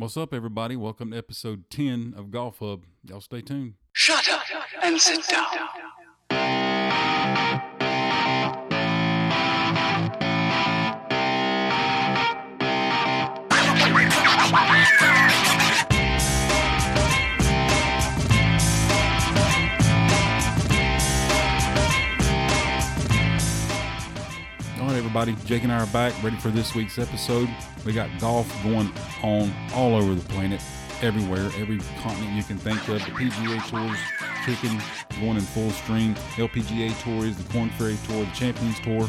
What's up, everybody? Welcome to episode 10 of Golf Hub. Y'all stay tuned. Shut up and sit down. Everybody, Jake and I are back, ready for this week's episode. We got golf going on all over the planet, everywhere, every continent you can think of. The PGA Tour's kicking, going in full stream. LPGA Tour is the Korn Ferry Tour, the Champions Tour.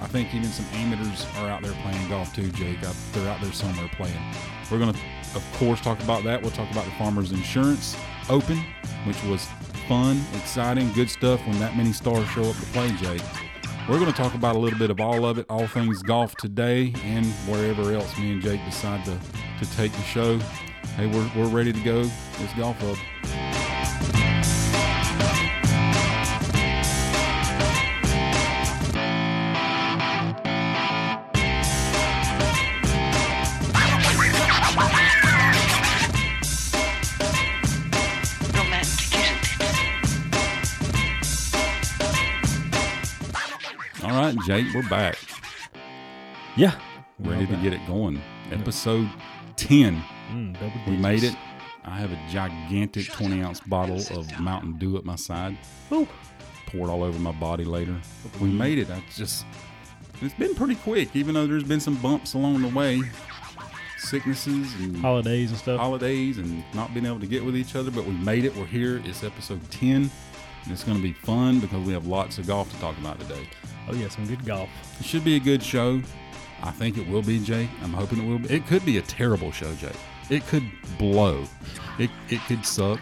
I think even some amateurs are out there playing golf too, Jake. They're out there somewhere playing. We're going to, of course, talk about that. We'll talk about the Farmers Insurance Open, which was fun, exciting, good stuff when that many stars show up to play, Jake. We're going to talk about a little bit of all of it, all things golf today and wherever else me and Jake decide to take the show. Hey, we're ready to go. It's Golf Hub. Jake, we're back. Yeah. Ready to get it going. Episode 10. We made it. I have a gigantic 20-ounce bottle of Mountain Dew at my side. Ooh. Poured all over my body later. We made it. It's been pretty quick, even though there's been some bumps along the way. Sicknesses and holidays and stuff. Holidays and not being able to get with each other, but we made it. We're here. It's episode 10. And it's going to be fun because we have lots of golf to talk about today. Oh, yeah, some good golf. It should be a good show. I think it will be, Jake. I'm hoping it will be. It could be a terrible show, Jake. It could blow. It could suck.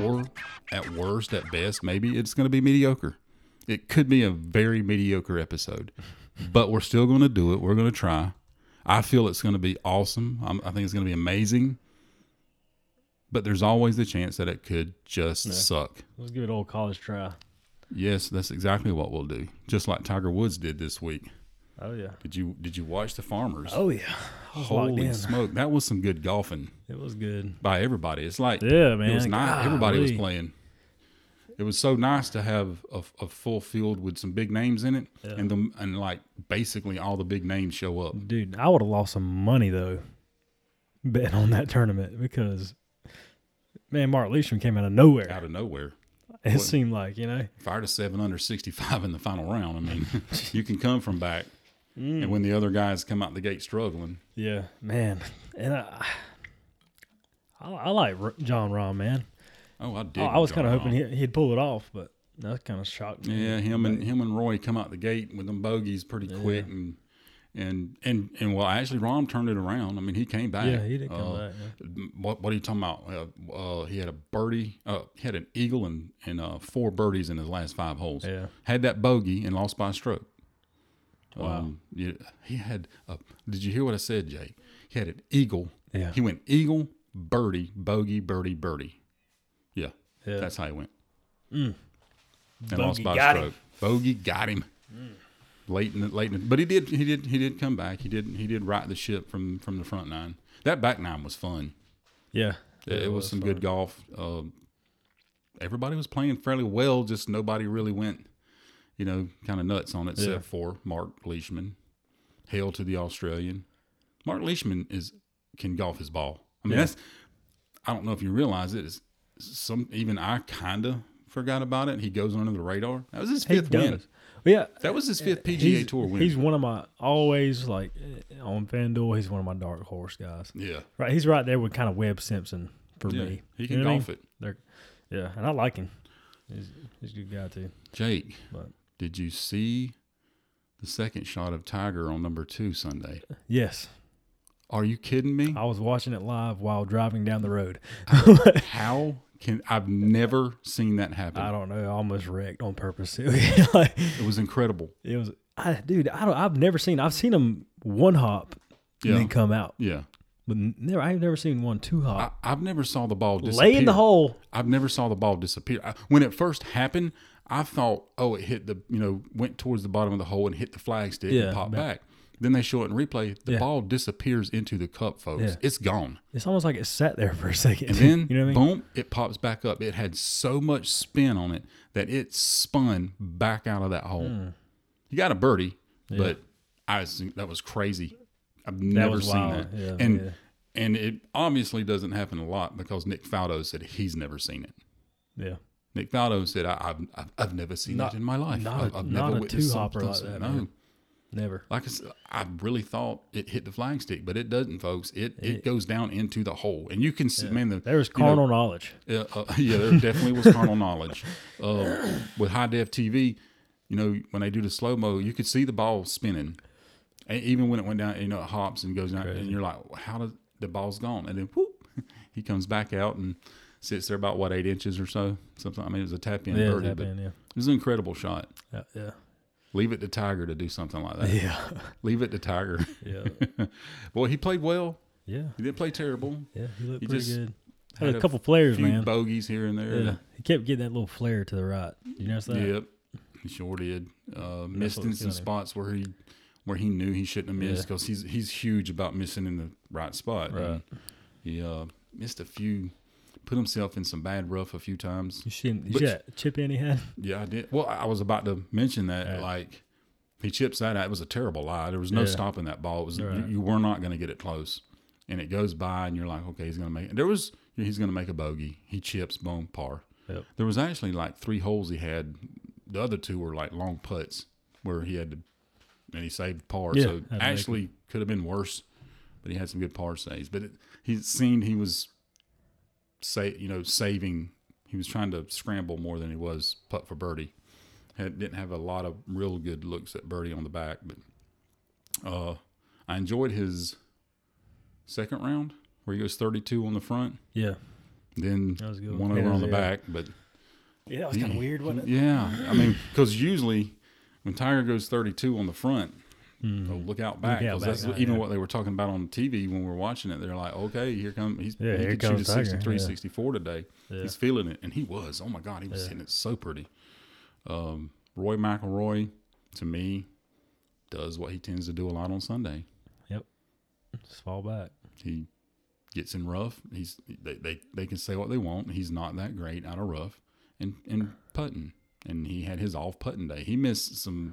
Or at worst, at best, maybe it's going to be mediocre. It could be a very mediocre episode. But we're still going to do it. We're going to try. I feel it's going to be awesome. I think it's going to be amazing. But there's always the chance that it could just suck. Let's give it an old college try. Yes, that's exactly what we'll do. Just like Tiger Woods did this week. Oh yeah. Did you watch the Farmers? Oh yeah. Holy smoke! That was some good golfing. It was good by everybody. It's like man. It was nice. Everybody was playing. It was so nice to have a full field with some big names in it, and like basically all the big names show up. Dude, I would have lost some money though, betting on that tournament because. Man, Mark Leishman came out of nowhere. It seemed like, you know. Fired a 7 under 65 in the final round. I mean, you can come from back. And when the other guys come out the gate struggling. Yeah, man. And I like Jon Rahm, man. Oh, I did. I was kind of hoping he'd pull it off, but that kind of shocked me. Yeah, him and Roy come out the gate with them bogeys pretty quick. And actually, Rahm turned it around. I mean, he came back. Yeah, he did come back. Yeah. What are you talking about? He had a birdie. He had an eagle and four birdies in his last five holes. Yeah, had that bogey and lost by a stroke. Wow. He had. Did you hear what I said, Jake? He had an eagle. Yeah. He went eagle, birdie, bogey, birdie, birdie. Yeah. Yeah. That's how he went. And bogey lost by a stroke. Bogey got him. Late in, but he did come back. He did right the ship from the front nine. That back nine was fun. Yeah, it was some fun. Good golf. Everybody was playing fairly well. Just nobody really went, kind of nuts on it, except for Mark Leishman. Hail to the Australian. Mark Leishman can golf his ball. I mean, I don't know if you realize it. Even I kinda forgot about it. He goes under the radar. That was his fifth win. Yeah, that was his fifth PGA Tour win. He's one of my always on FanDuel. He's one of my dark horse guys. Yeah, right. He's right there with kind of Webb Simpson for me. He can golf it. And I like him. He's a good guy too. Jake, did you see the second shot of Tiger on number 2 Sunday? Yes. Are you kidding me? I was watching it live while driving down the road. How? I've never seen that happen. I don't know. I almost wrecked on purpose. It was incredible. It was, I've never seen. I've seen them one hop and then come out. Yeah, but I've never seen one two hop. I've never saw the ball disappear. Lay in the hole. I've never saw the ball disappear. When it first happened, I thought, it hit went towards the bottom of the hole and hit the flagstick and popped back. Then they show it in replay. The ball disappears into the cup, folks. Yeah. It's gone. It's almost like it sat there for a second. And then, you know what I mean? Boom, it pops back up. It had so much spin on it that it spun back out of that hole. Mm. You got a birdie, but that was crazy. I've never seen wild. That. Yeah, and it obviously doesn't happen a lot because Nick Faldo said he's never seen it. Yeah. Nick Faldo said, I've never seen that in my life. I've never witnessed a two-hopper like that. No. Man. Never. Like I said, I really thought it hit the flag stick, but it doesn't, folks. It goes down into the hole. And you can see, man. There was carnal knowledge. There definitely was carnal knowledge. With high-def TV, you know, when they do the slow-mo, you could see the ball spinning. And even when it went down, you know, it hops and goes down. Crazy. And you're like, how did the ball's gone? And then, whoop, he comes back out and sits there about, 8 inches or so? Something. I mean, it was a tap-in birdie. It was an incredible shot. Yeah. Leave it to Tiger to do something like that. Yeah. Leave it to Tiger. Yeah. Boy, he played well. Yeah. He didn't play terrible. Yeah, he looked pretty good. Had a couple flares, man. Bogeys here and there. Yeah. He kept getting that little flare to the right. You notice that? Yep. He sure did. Missed in some spots where he knew he shouldn't have missed because he's huge about missing in the right spot. Right. He missed a few. Put himself in some bad rough a few times. You see that chip in he had? Yeah, I did. Well, I was about to mention that. Right. Like, he chips that out. It was a terrible lie. There was no stopping that ball. It was you were not going to get it close. And it goes by, and you're like, okay, he's going to make it. He's going to make a bogey. He chips, boom, par. Yep. There was actually like 3 holes he had. The other 2 were like long putts where he had to, and he saved par. Yeah, so actually could have been worse, but he had some good par saves. But he seemed he was... saving. He was trying to scramble more than he was putt for birdie. Didn't have a lot of real good looks at birdie on the back, but I enjoyed his second round where he goes 32 on the front. Yeah. Then one over on the back, but yeah, that was kind of weird, wasn't it? Yeah, I mean, because usually when Tiger goes 32 on the front, look out back, because that's what they were talking about on TV when we were watching it. They're like, okay, he could shoot a 63, 64 today. Yeah. He's feeling it, and he was. Oh, my God, he was hitting it so pretty. Roy McIlroy, to me, does what he tends to do a lot on Sunday. Yep. Just fall back. He gets in rough. They can say what they want. He's not that great out of rough and putting. And he had his off-putting day. He missed some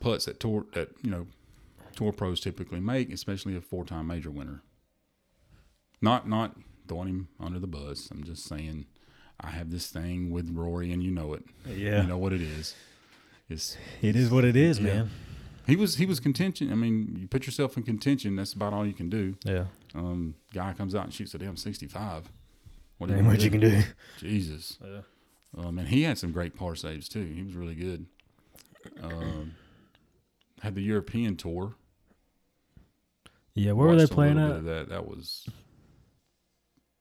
putts that tour pros typically make, especially a 4-time major winner. Not throwing him under the bus. I'm just saying, I have this thing with Rory, and you know it. Yeah, you know what it is. It is what it is, man. He was contention. I mean, you put yourself in contention. That's about all you can do. Yeah. Guy comes out and shoots a damn 65. What much you can do? Jesus. Yeah. And he had some great par saves too. He was really good. Had the European Tour. Yeah, where were they playing at? That was,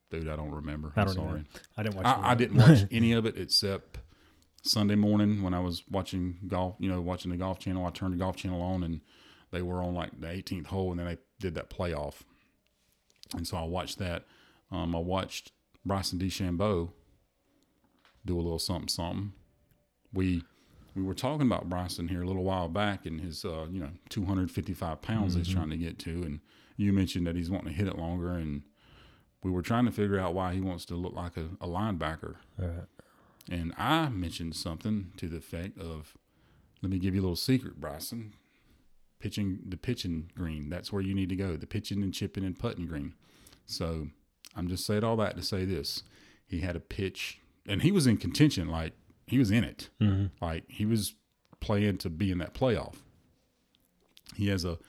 dude, I don't remember. I'm sorry. I didn't watch any of it except Sunday morning when I was watching golf, watching the Golf Channel. I turned the Golf Channel on, and they were on like the 18th hole, and then they did that playoff. And so I watched that. I watched Bryson DeChambeau do a little something. We were talking about Bryson here a little while back and his, 255 pounds he's trying to get to. And you mentioned that he's wanting to hit it longer. And we were trying to figure out why he wants to look like a linebacker. All right. And I mentioned something to the effect of, let me give you a little secret, Bryson. The pitching green, that's where you need to go. The pitching and chipping and putting green. So I'm just saying all that to say this. He had a pitch. And he was in contention, like, he was in it. Mm-hmm. Like, he was playing to be in that playoff. He has a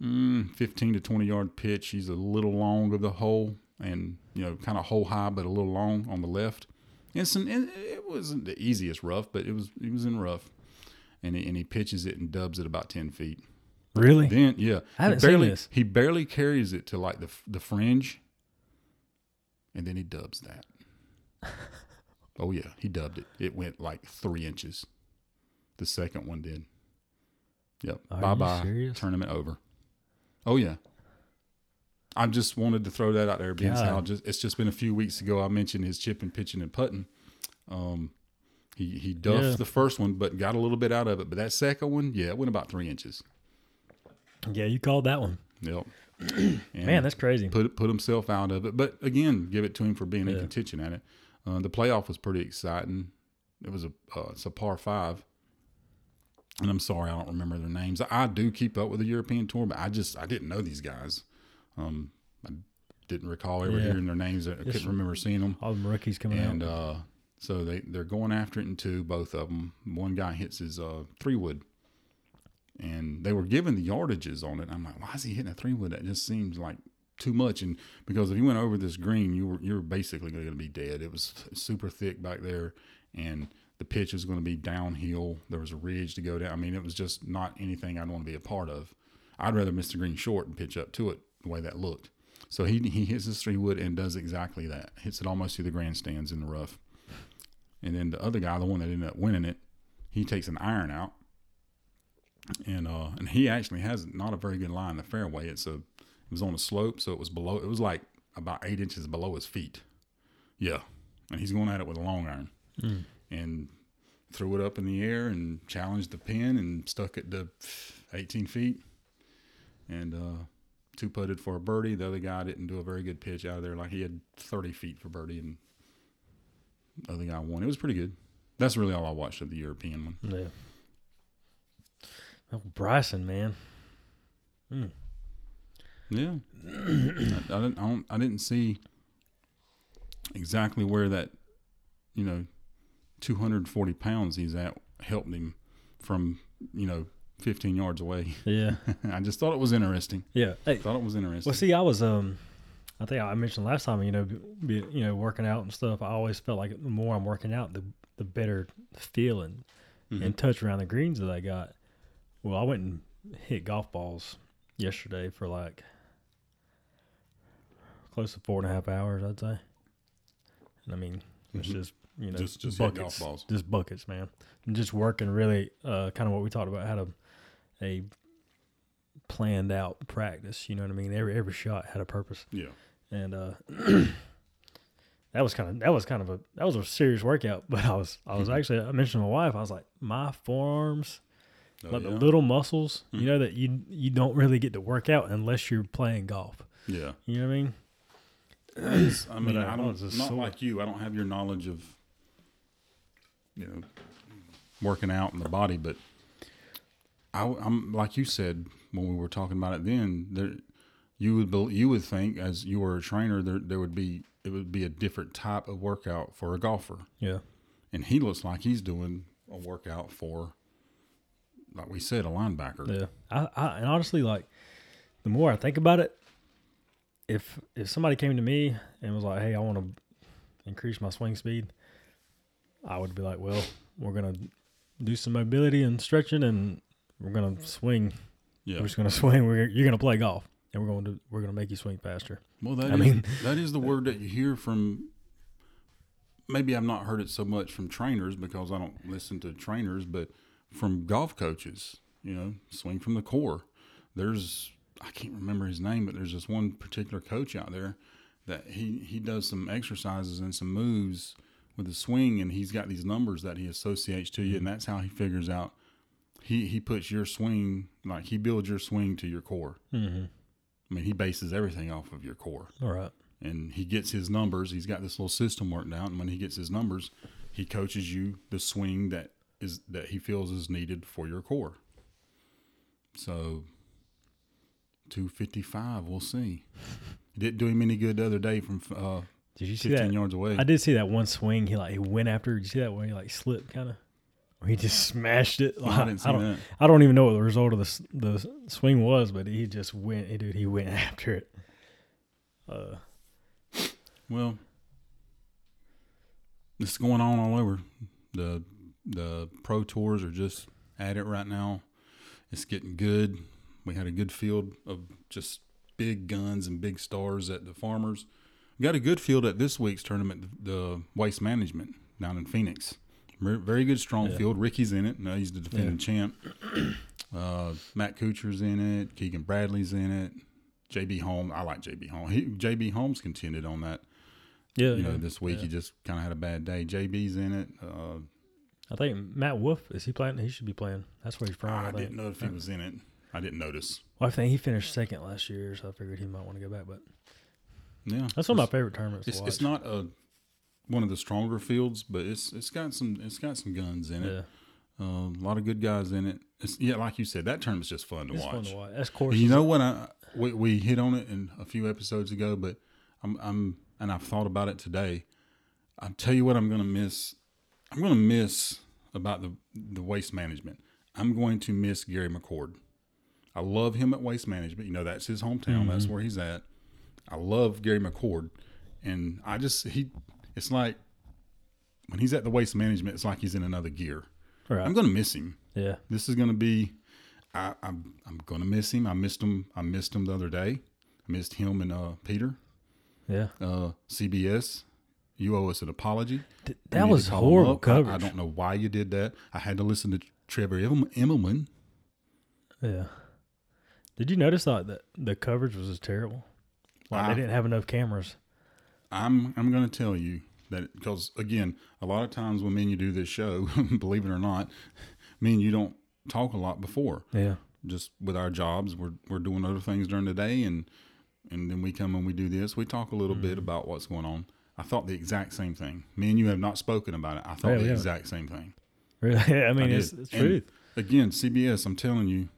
15 to 20-yard pitch. He's a little long of the hole and, kind of hole high but a little long on the left. And it wasn't the easiest rough, but he was in rough. And he pitches it and dubs it about 10 feet. Really? Then, yeah. I haven't seen this. He barely carries it to, like, the fringe, and then he dubs that. Oh, yeah, he dubbed it. It went like 3 inches. The second one did. Yep. Bye-bye. Tournament over. Oh, yeah. I just wanted to throw that out there. It's just been a few weeks ago I mentioned his chipping, pitching, and putting. He duffed the first one, but got a little bit out of it. But that second one, yeah, it went about 3 inches. Yeah, you called that one. Yep. Man, that's crazy. Put himself out of it. But, again, give it to him for being in contention at it. The playoff was pretty exciting. It was a par five. And I'm sorry, I don't remember their names. I do keep up with the European Tour, but I didn't know these guys. I didn't recall ever hearing their names. I couldn't remember seeing them. All the rookies coming out. And so they're going after it in two, both of them. One guy hits his three wood. And they were given the yardages on it. I'm like, why is he hitting a three wood? That just seems like too much. And because if you went over this green, you were basically going to be dead. It was super thick back there, and the pitch was going to be downhill. There was a ridge to go down. I mean, it was just not anything I'd want to be a part of. I'd rather miss the green short and pitch up to it the way that looked. So he hits his three wood and does exactly that. Hits it almost to the grandstands in the rough. And then the other guy, the one that ended up winning it, he takes an iron out. And he actually has not a very good lie in the fairway. It was on a slope, so it was like about 8 inches below his feet. Yeah. And he's going at it with a long iron. Mm. And threw it up in the air and challenged the pin and stuck it to 18 feet. And two-putted for a birdie. The other guy didn't do a very good pitch out of there. Like he had 30 feet for birdie, and the other guy won. It was pretty good. That's really all I watched of the European one. Yeah. Oh, Bryson, man. Mm. Yeah. I didn't see exactly where that, 240 pounds he's at helped him from, 15 yards away. Yeah. I just thought it was interesting. Yeah. Well, see, I was, I think I mentioned last time, working out and stuff, I always felt like the more I'm working out, the better feeling and touch around the greens that I got. Well, I went and hit golf balls yesterday for like close to 4.5 hours, I'd say. And I mean, it's just, just buckets, golf balls. Just buckets, man. And just working really kind of what we talked about, had a planned out practice, you know what I mean? Every shot had a purpose. Yeah. And that was a serious workout, but I was actually, I mentioned to my wife, I was like, my forearms, the little muscles, that you don't really get to work out unless you're playing golf. Yeah. You know what I mean? I don't have your knowledge of, working out in the body, but I'm like you said when we were talking about it then, there, you would think as you were a trainer, it would be a different type of workout for a golfer. Yeah. And he looks like he's doing a workout for, like we said, a linebacker. Yeah. And honestly, like, the more I think about it, if somebody came to me and was like, hey, I want to increase my swing speed, I would be like, well, we're going to do some mobility and stretching, and we're going to swing. Yeah. We're just going to swing. You're going to play golf, and we're going to make you swing faster. Well, that is the word that you hear from, maybe I've not heard it so much from trainers because I don't listen to trainers, but from golf coaches, swing from the core. I can't remember his name, but there's this one particular coach out there that he does some exercises and some moves with the swing, and he's got these numbers that he associates to you, and that's how he figures out. He puts your swing, like he builds your swing to your core. Mm-hmm. I mean, he bases everything off of your core. All right. And he gets his numbers. He's got this little system worked out, and when he gets his numbers, he coaches you the swing that he feels is needed for your core. So 255, we'll see. Didn't do him any good the other day from did you see 15 that? Yards away. I did see that one swing he went after. Did you see that one? He slipped kind of, or he just smashed it. Like, I didn't see that. I don't even know what the result of the swing was, but he just went. Dude, he went after it. Well, this is going on all over. The pro tours are just at it right now. It's getting good. We had a good field of just big guns and big stars at the Farmers. We got a good field at this week's tournament, the Waste Management down in Phoenix. Very good, strong field. Ricky's in it. No, he's the defending champ. Matt Kuchar's in it. Keegan Bradley's in it. JB Holmes. I like JB Holmes. JB Holmes contended on that. Yeah, this week he just kind of had a bad day. JB's in it. I think Matt Wolff, is he playing? He should be playing. That's where he's from. I didn't know if he was in it. I didn't notice. Well, I think he finished second last year, so I figured he might want to go back. But yeah, that's one of my favorite tournaments. To watch. It's not one of the stronger fields, but it's got some guns in it. Yeah. A lot of good guys in it. Like you said, that tournament's just fun to watch. It's fun to watch. That's courses. You know what? We hit on it in a few episodes ago, but and I've thought about it today. I'll tell you what I'm going to miss. I'm going to miss about the Waste Management. I'm going to miss Gary McCord. I love him at Waste Management. You know, that's his hometown. Mm-hmm. That's where he's at. I love Gary McCord. And it's like when he's at the Waste Management, it's like he's in another gear. Right. I'm going to miss him. Yeah. This is going to be, I'm going to miss him. I missed him the other day. I missed him and Peter. Yeah. CBS. You owe us an apology. That was horrible coverage. I don't know why you did that. I had to listen to Trevor Immelman. Yeah. Did you notice that the coverage was just terrible? Like they didn't have enough cameras. I'm going to tell you that because, again, a lot of times when me and you do this show, believe it or not, me and you don't talk a lot before. Yeah. Just with our jobs, we're doing other things during the day, and then we come and we do this. We talk a little bit about what's going on. I thought the exact same thing. Me and you have not spoken about it. I thought the exact same thing. Really? I mean, it's truth. Again, CBS, I'm telling you,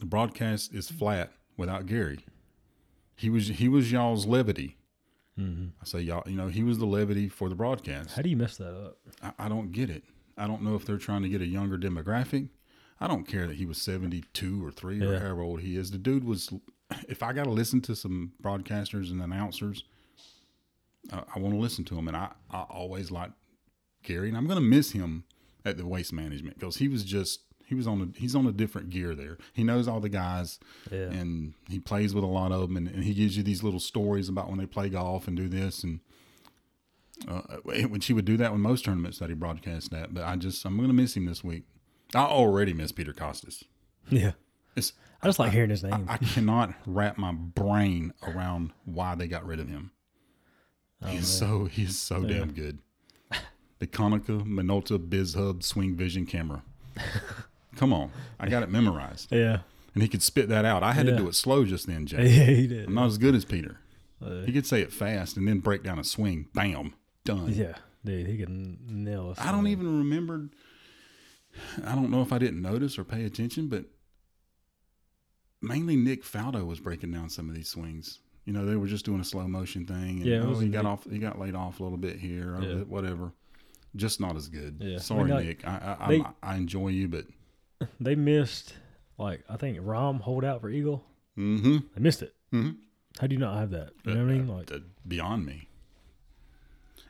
the broadcast is flat without Gary. He was y'all's levity. Mm-hmm. I say y'all, you know, he was the levity for the broadcast. How do you mess that up? I don't get it. I don't know if they're trying to get a younger demographic. I don't care that he was 72 or 3 or however old he is. The dude was, if I got to listen to some broadcasters and announcers, I want to listen to him, and I always liked Gary, and I'm going to miss him at the Waste Management because he's on a different gear there. He knows all the guys, and he plays with a lot of them, and he gives you these little stories about when they play golf and do this, and when she would do that with most tournaments that he broadcast at. But I'm going to miss him this week. I already miss Peter Costas. Yeah, I just like hearing his name. I cannot wrap my brain around why they got rid of him. He's so damn good. The Konica Minolta BizHub Swing Vision camera. Come on, I got it memorized. Yeah, and he could spit that out. I had to do it slow just then, Jay. Yeah, he did. I'm not as good as Peter. He could say it fast and then break down a swing. Bam, done. Yeah, dude, he can nail us. I don't even remember. I don't know if I didn't notice or pay attention, but mainly Nick Faldo was breaking down some of these swings. You know, they were just doing a slow motion thing. And, he got laid off a little bit here, or whatever. Just not as good. Yeah. Sorry, Nick. I enjoy you, but they missed. Like I think Rahm hold out for eagle. Mm-hmm. They missed it. Mm-hmm. How do you not have that? You know what I mean? Like beyond me.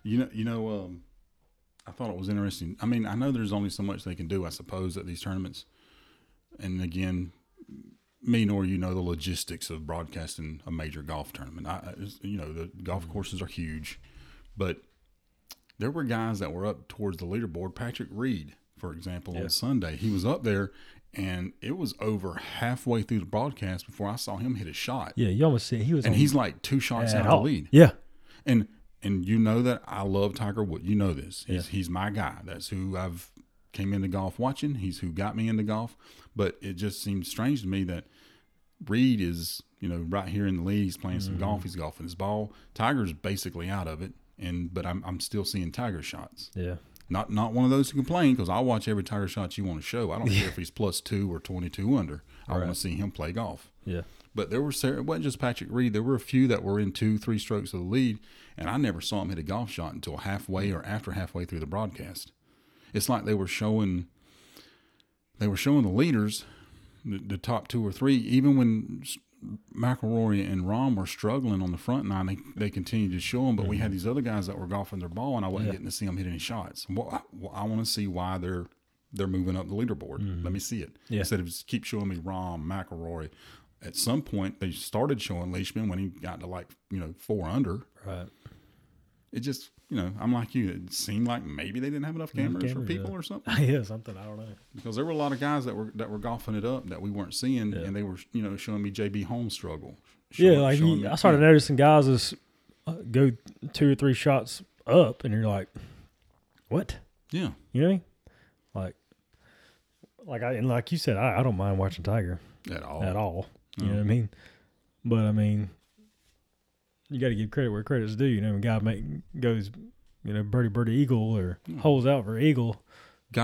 You know. I thought it was interesting. I mean, I know there's only so much they can do, I suppose, at these tournaments. And again, me nor you know the logistics of broadcasting a major golf tournament. The golf courses are huge, but there were guys that were up towards the leaderboard. Patrick Reed, for example, on Sunday, he was up there, and it was over halfway through the broadcast before I saw him hit a shot. Yeah, you almost see he's like two shots out of the lead. Yeah, and you know that I love Tiger Woods. You know this. He's my guy. That's who I've came into golf watching. He's who got me into golf. But it just seems strange to me that Reed is, you know, right here in the lead. He's playing some golf. He's golfing his ball. Tiger's basically out of it, but I'm still seeing Tiger shots. Yeah, not one of those who complain because I watch every Tiger shot you want to show. I don't care if he's +2 or 22 under. I want to see him play golf. Yeah, but it wasn't just Patrick Reed. There were a few that were in 2-3 strokes of the lead, and I never saw him hit a golf shot until halfway or after halfway through the broadcast. It's like they were showing the leaders, the top two or three, even when McIlroy and Rahm were struggling on the front nine, they continued to show them. But we had these other guys that were golfing their ball, and I wasn't getting to see them hit any shots. Well, I want to see why they're moving up the leaderboard. Mm-hmm. Let me see it. Yeah. Instead of just keep showing me Rahm, McIlroy. At some point, they started showing Leishman when he got to 4 under. Right. It just, you know, I'm like you. It seemed like maybe they didn't have enough cameras for people or something. Yeah, something. I don't know. Because there were a lot of guys that were golfing it up that we weren't seeing, and they were, you know, showing me JB Holmes struggle. I started noticing guys go 2 or 3 shots up, and you're like, what? Yeah. You know what I mean? Like you said, I don't mind watching Tiger. At all. You know what I mean? But, I mean, you got to give credit where credit's due. You know, when a guy goes, you know, birdie, eagle, or holes out for eagle. A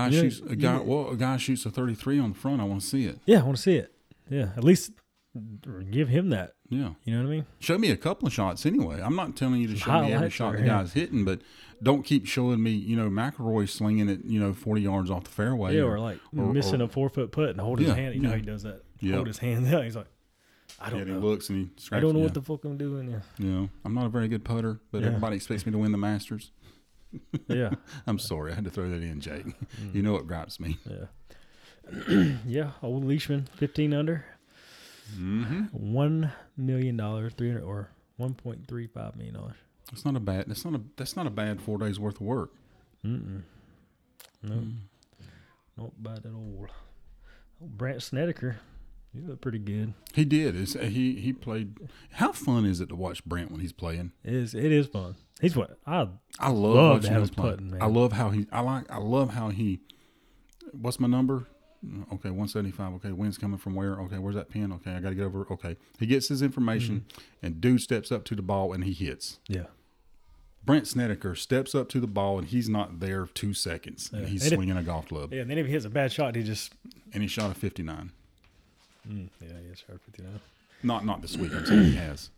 guy shoots a 33 on the front. I want to see it. Yeah, I want to see it. Yeah, at least give him that. Yeah. You know what I mean? Show me a couple of shots anyway. I'm not telling you to show me every shot the guy's hitting, but don't keep showing me, you know, McIlroy slinging it, you know, 40 yards off the fairway. Yeah, or missing a 4-foot putt and holding his hand. You know how he does that. Yeah. Hold his hand out. He's like, I don't know. He looks and he scratches. I don't know what the fuck I'm doing there. Yeah. You know, I'm not a very good putter, but everybody expects me to win the Masters. Yeah. I'm sorry. I had to throw that in, Jake. You know what gripes me. Yeah. Yeah. Old Leishman, 15 under. Mm-hmm. $1 million, 300 or $1.35 million. That's not a bad 4 days worth of work. Not bad at all. Old Brandt Snedeker, he looked pretty good. He did. He played. How fun is it to watch Brandt when he's playing? It is fun. He's what I love watching him play. Putting, man. I love how he. What's my number? Okay, 175. Okay, wind's coming from where? Okay, where's that pin? Okay, I got to get over. Okay, he gets his information, and dude steps up to the ball and he hits. Yeah. Brandt Snedeker steps up to the ball and he's not there 2 seconds. Yeah. And he's swinging a golf club. Yeah, and then if he hits a bad shot, and he shot a 59. Yeah, he shot a 59. Not this week. I'm saying he has.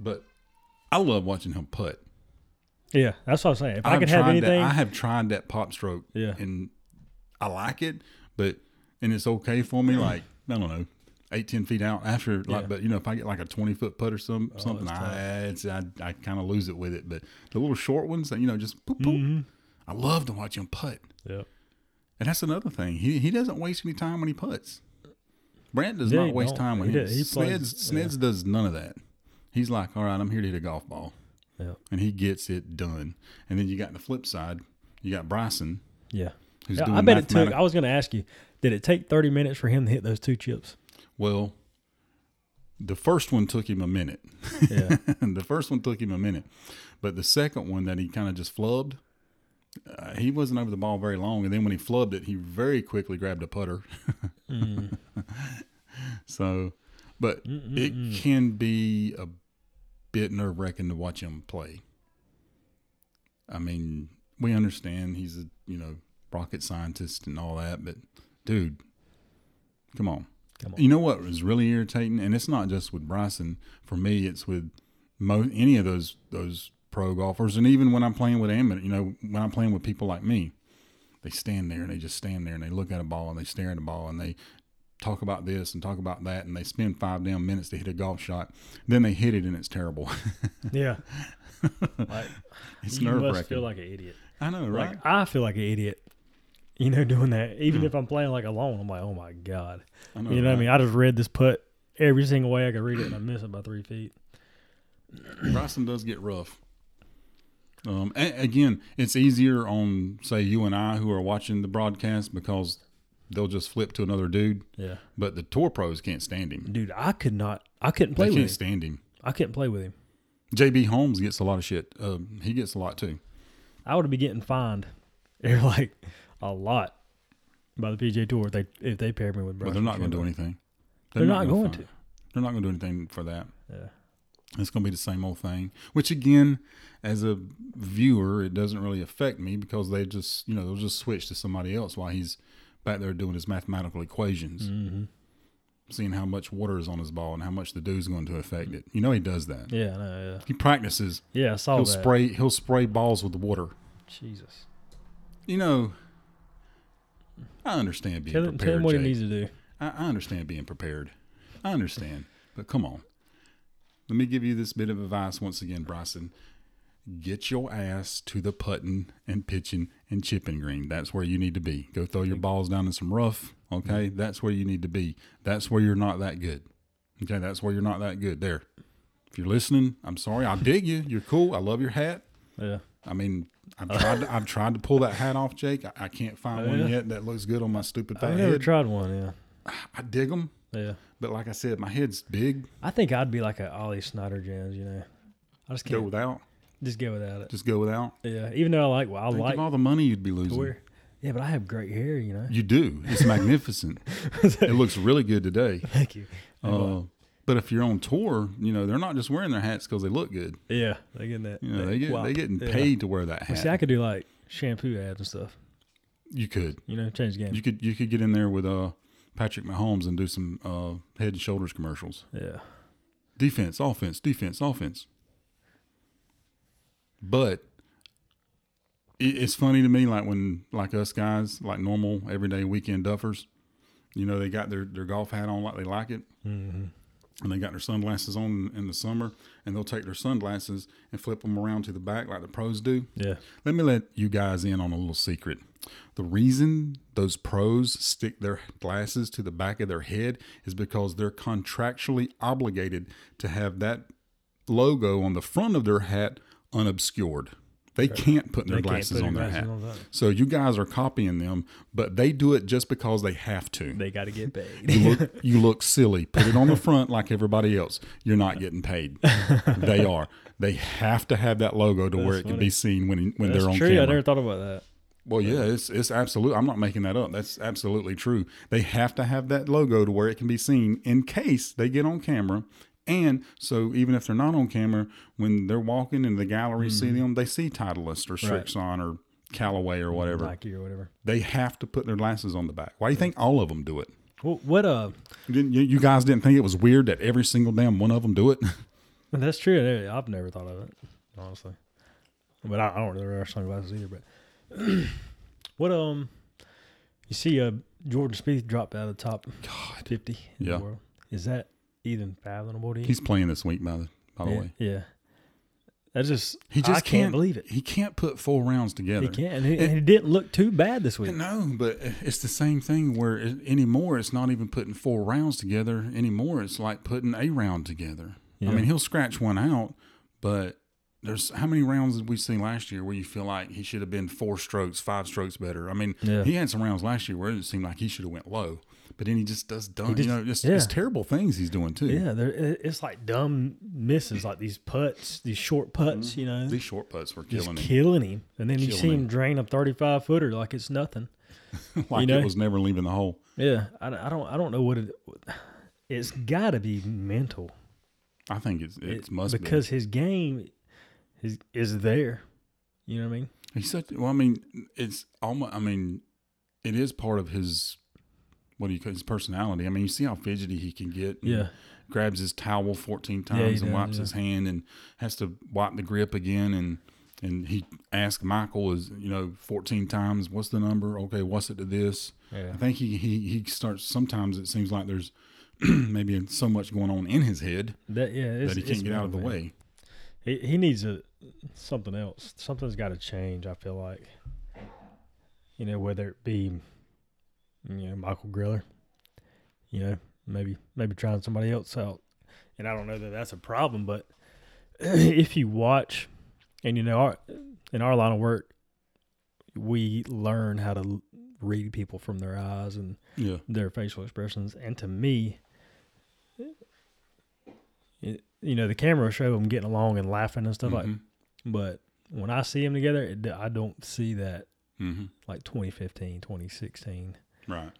But I love watching him putt. Yeah, that's what I'm saying. If I could have anything, I have tried that pop stroke. Yeah. And I like it, and it's okay for me. Like, I don't know, 8-10 feet out after. Like, but you know, if I get like a 20-foot putt or something, I kind of lose it with it. But the little short ones, you know, just poop, poop. Mm-hmm. I love to watch him putt. Yeah, and that's another thing. He doesn't waste any time when he putts. Brandt does not waste time when he plays. Sneds does none of that. He's like, all right, I'm here to hit a golf ball. Yeah, and he gets it done. And then you got the flip side. You got Bryson. Yeah. I bet it took. I was going to ask you, did it take 30 minutes for him to hit those two chips? Well, the first one took him a minute. Yeah. But the second one that he kind of just flubbed, he wasn't over the ball very long. And then when he flubbed it, he very quickly grabbed a putter. So, but it can be a bit nerve-wracking to watch him play. I mean, we understand he's a, you know, rocket scientist and all that, but dude, come on. You know what was really irritating, and it's not just with Bryson. For me, it's with any of those pro golfers, and even when I'm playing with amateur, you know, when I'm playing with people like me, they stand there and they just stand there and they look at a ball and they stare at a ball and they talk about this and talk about that and they spend 5 damn minutes to hit a golf shot. Then they hit it and it's terrible. Yeah, like, it's nerve-wracking. You must feel like an idiot. I know, right? Like, I feel like an idiot. You know, doing that, even if I'm playing like alone, I'm like, oh my God. I know, you know what I mean? I just read this putt every single way I could read it, and I miss it by 3 feet. Bryson does get rough. Again, it's easier on, say, you and I who are watching the broadcast because they'll just flip to another dude. Yeah. But the tour pros can't stand him. Dude, I couldn't play with him. They can't stand him. I couldn't play with him. JB Holmes gets a lot of shit. He gets a lot too. I would be getting fined. They're like a lot by the PGA Tour if they pair me with Bryson. But they're not going to do anything. They're not going to. They're not going to do anything for that. Yeah, it's going to be the same old thing. Which again, as a viewer, it doesn't really affect me because they just, you know, they'll just switch to somebody else while he's back there doing his mathematical equations, seeing how much water is on his ball and how much the dew's going to affect it. You know, he does that. Yeah, no, yeah. He practices. Yeah, I saw that. He'll spray balls with the water. Jesus. You know, I understand being prepared. Tell him what he needs to do. I understand being prepared. I understand. But come on. Let me give you this bit of advice once again, Bryson. Get your ass to the putting and pitching and chipping green. That's where you need to be. Go throw your balls down in some rough, okay? Mm-hmm. That's where you need to be. That's where you're not that good. Okay, that's where you're not that good. There. If you're listening, I'm sorry. I dig you. You're cool. I love your hat. Yeah. I mean, I've tried to pull that hat off, Jake. I can't find one yet that looks good on my stupid head. I've never tried one, yeah. I dig them. Yeah. But like I said, my head's big. I think I'd be like an Ollie Snyder Jans, you know. I just can't. Go without? Just go without it. Just go without. Yeah, even though I think of all the money you'd be losing. Tour. Yeah, but I have great hair, you know. You do. It's magnificent. It looks really good today. Thank you. But if you're on tour, you know, they're not just wearing their hats because they look good. Yeah, they getting that. You know, they're getting paid to wear that hat. See, I could do like shampoo ads and stuff. You could. You know, change the game. You could get in there with Patrick Mahomes and do some Head and Shoulders commercials. Yeah. Defense, offense, defense, offense. But it's funny to me, like us guys, like normal everyday weekend duffers, you know, they got their golf hat on like they like it, mm-hmm. and they got their sunglasses on in the summer, and they'll take their sunglasses and flip them around to the back like the pros do. Yeah. Let me let you guys in on a little secret. The reason those pros stick their glasses to the back of their head is because they're contractually obligated to have that logo on the front of their hat unobscured. They can't put their glasses on their hat. So you guys are copying them, but they do it just because they have to. They got to get paid. You look silly. Put it on the front like everybody else. You're not getting paid. They are. They have to have that logo to where it can be seen when they're on camera. That's true. I never thought about that. Well, yeah, it's absolute. I'm not making that up. That's absolutely true. They have to have that logo to where it can be seen in case they get on camera. And so even if they're not on camera, when they're walking and the gallery mm-hmm. see them, they see Titleist or Strixon or Callaway or whatever. Nike or whatever. They have to put their glasses on the back. Why do you think all of them do it? Well, you guys didn't think it was weird that every single damn one of them do it? That's true. I've never thought of it, honestly. But I don't really wear sunglasses either. But you see Jordan Spieth dropped out of the top 50 in the world. Is that even fathomable to you? He's playing this week, by the way. Yeah. I can't believe it. He can't put full rounds together. He can't. And he didn't look too bad this week. No, but it's the same thing where anymore it's not even putting full rounds together anymore. It's like putting a round together. Yeah. I mean, he'll scratch one out, but there's how many rounds did we see last year where you feel like he should have been 4 strokes, 5 strokes better? I mean, he had some rounds last year where it seemed like he should have went low. But then he just does dumb, it's terrible things he's doing too. Yeah, it's like dumb misses, like these putts, these short putts, you know. These short putts were killing him. Just killing him. And then you see him drain a 35-footer like it's nothing. Like it was never leaving the hole. Yeah, I don't know what it's got to be mental. I think it must be. Because his game is there. You know what I mean? He's such, well, I mean, it's almost, I mean, it is part of his his personality. I mean, you see how fidgety he can get. Yeah. Grabs his towel 14 times and wipes his hand and has to wipe the grip again. And he asked Michael, 14 times, what's the number? Okay, what's it to this? Yeah. I think he starts – sometimes it seems like there's maybe so much going on in his head that he can't get out of the way. He needs something else. Something's got to change, I feel like. You know, whether it be – Michael Griller, maybe trying somebody else out. And I don't know that that's a problem, but if you watch, and in our line of work, we learn how to read people from their eyes and their facial expressions. And to me, the camera will show them getting along and laughing and stuff like that. But when I see them together, I don't see that like 2015, 2016. Right.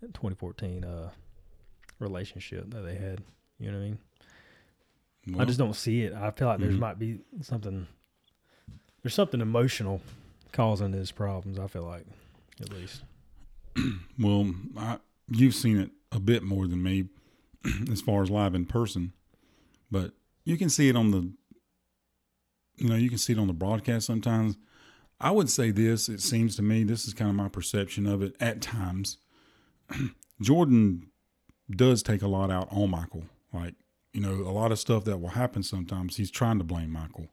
2014 relationship that they had. You know what I mean? Well, I just don't see it. I feel like there might be something. There's something emotional causing his problems, I feel like, at least. Well, you've seen it a bit more than me as far as live in person. But you can see it on the, you can see it on the broadcast sometimes. I would say this, it seems to me, this is kind of my perception of it at times. Jordan does take a lot out on Michael. Like, a lot of stuff that will happen sometimes, he's trying to blame Michael.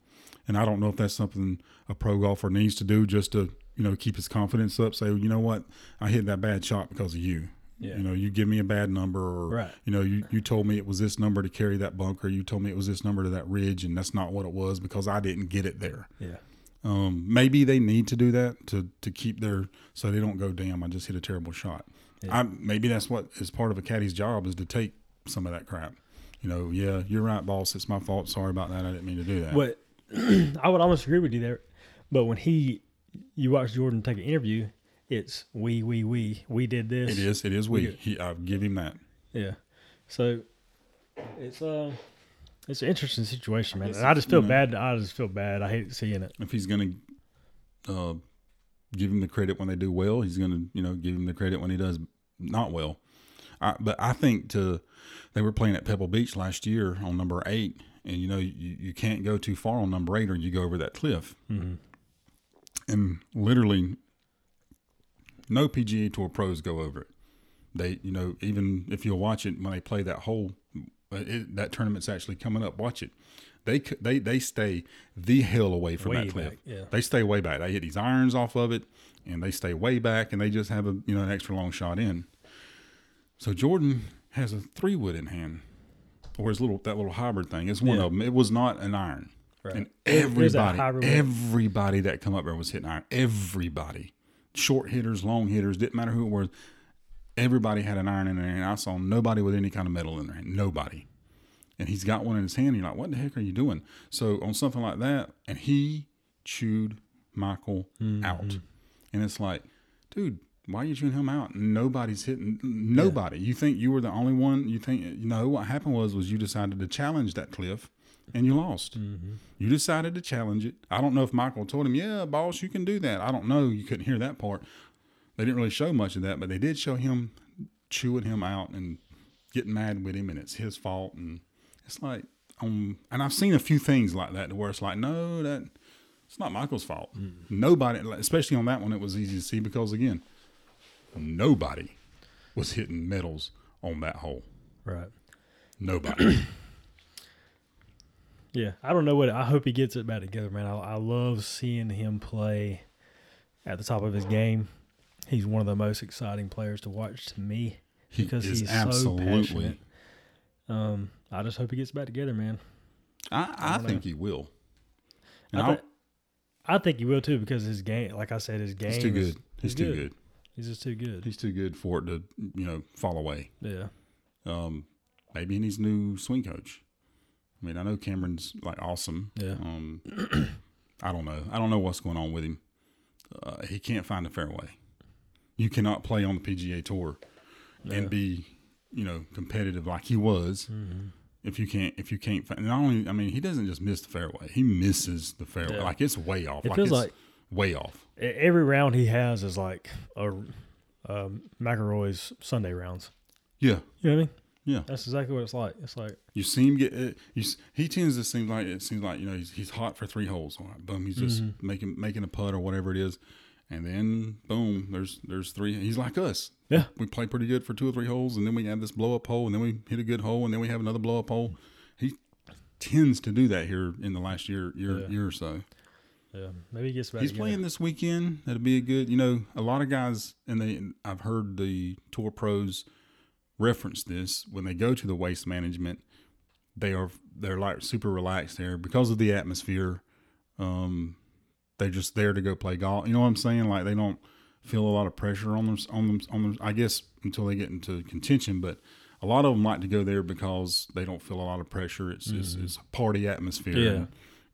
And I don't know if that's something a pro golfer needs to do just to, keep his confidence up. Say, you know what, I hit that bad shot because of you. Yeah. You give me a bad number or, you told me it was this number to carry that bunker. You told me it was this number to that ridge, and that's not what it was because I didn't get it there. Yeah. Maybe they need to do that to keep their, so they don't go, damn, I just hit a terrible shot. Yeah. Maybe that's what is part of a caddy's job is to take some of that crap. You're right, boss. It's my fault. Sorry about that. I didn't mean to do that. But I would almost agree with you there. But when you watch Jordan take an interview, it's we did this. It is we. I'll give him that. Yeah. So it's an interesting situation, man. And I just feel bad. I hate seeing it. If he's going to give him the credit when they do well, he's going to, give him the credit when he does not well. But I think they were playing at Pebble Beach last year on number 8, and you can't go too far on number 8 or you go over that cliff. Mm-hmm. And literally, no PGA Tour pros go over it. They, even if you'll watch it when they play that hole, that tournament's actually coming up. Watch it. They stay the hell away from that cliff. Yeah. They stay way back. They hit these irons off of it, and they stay way back, and they just have an extra long shot in. So Jordan has a 3-wood in hand, or his little hybrid thing. It's one of them. It was not an iron, right. And everybody that come up there was hitting iron. Everybody, short hitters, long hitters, didn't matter who it was. Everybody had an iron in their hand. I saw nobody with any kind of metal in their hand. Nobody. And he's got one in his hand. And you're like, what the heck are you doing? So on something like that, and he chewed Michael out, and it's like, dude. Why are you chewing him out? Nobody's hitting nobody. Yeah. You think you were the only one. You think what happened was you decided to challenge that cliff, and you lost. Mm-hmm. You decided to challenge it. I don't know if Michael told him, "Yeah, boss, you can do that." I don't know. You couldn't hear that part. They didn't really show much of that, but they did show him chewing him out and getting mad with him, and it's his fault. And it's like, and I've seen a few things like that where it's like, no, that it's not Michael's fault. Mm-hmm. Nobody, especially on that one, it was easy to see because again. Nobody was hitting medals on that hole. Right. Nobody. Yeah. I don't know I hope he gets it back together, man. I love seeing him play at the top of his game. He's one of the most exciting players to watch to me because he's absolutely so passionate. I just hope he gets back together, man. I think he will. I think he will too because his game, like I said, his game is too good. He's too good. He's just too good. He's too good for it to, fall away. Yeah. Maybe in his new swing coach. I mean, I know Cameron's awesome. Yeah. I don't know. I don't know what's going on with him. He can't find a fairway. You cannot play on the PGA Tour and be, competitive like he was. Mm-hmm. If you can't find, not only, I mean, he doesn't just miss the fairway. He misses the fairway. Yeah. It's way off. It feels like way off. Every round he has is like McIlroy's Sunday rounds. Yeah. You know what I mean? Yeah. That's exactly what it's like. It's like you see him he tends to seem like it seems like he's hot for 3 holes. All right, boom, he's just making a putt or whatever it is, and then boom, there's 3. He's like us. Yeah. We play pretty good for 2 or 3 holes, and then we have this blow up hole, and then we hit a good hole, and then we have another blow up hole. He tends to do that here in the last year or so. Yeah, maybe he gets back. He's playing this weekend. That'd be a good, a lot of guys, and I've heard the tour pros reference this when they go to the Waste Management. They're like super relaxed there because of the atmosphere. They're just there to go play golf. You know what I'm saying? Like they don't feel a lot of pressure on them. I guess until they get into contention, but a lot of them like to go there because they don't feel a lot of pressure. It's a party atmosphere. Yeah.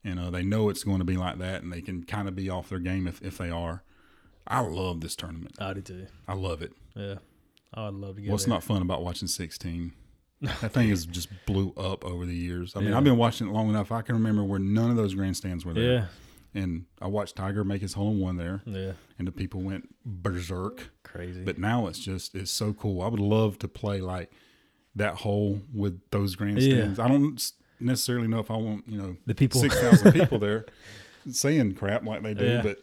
And they know it's going to be like that, and they can kind of be off their game if they are. I love this tournament. I do too. I love it. Yeah. I would love to get What's not fun about watching 16? That thing is just blew up over the years. I mean, I've been watching it long enough. I can remember where none of those grandstands were there. Yeah. And I watched Tiger make his hole-in-one there. Yeah. And the people went berserk. Crazy. But now it's so cool. I would love to play like that hole with those grandstands. Yeah. I don't necessarily know if I want 6,000 people there saying crap like they do, but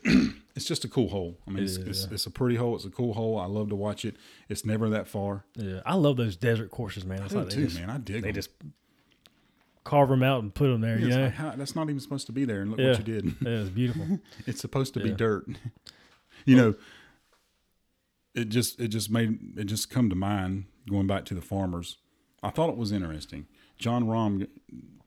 it's just a cool hole. I mean, it's a pretty hole. It's a cool hole. I love to watch it. It's never that far. Yeah, I love those desert courses, man. It's I do like too, man. I dig. They them. Just carve them out and put them there. Yeah, that's not even supposed to be there. And look what you did. Yeah, it's beautiful. It's supposed to be dirt. It just come to mind going back to the Farmers. I thought it was interesting. Jon Rahm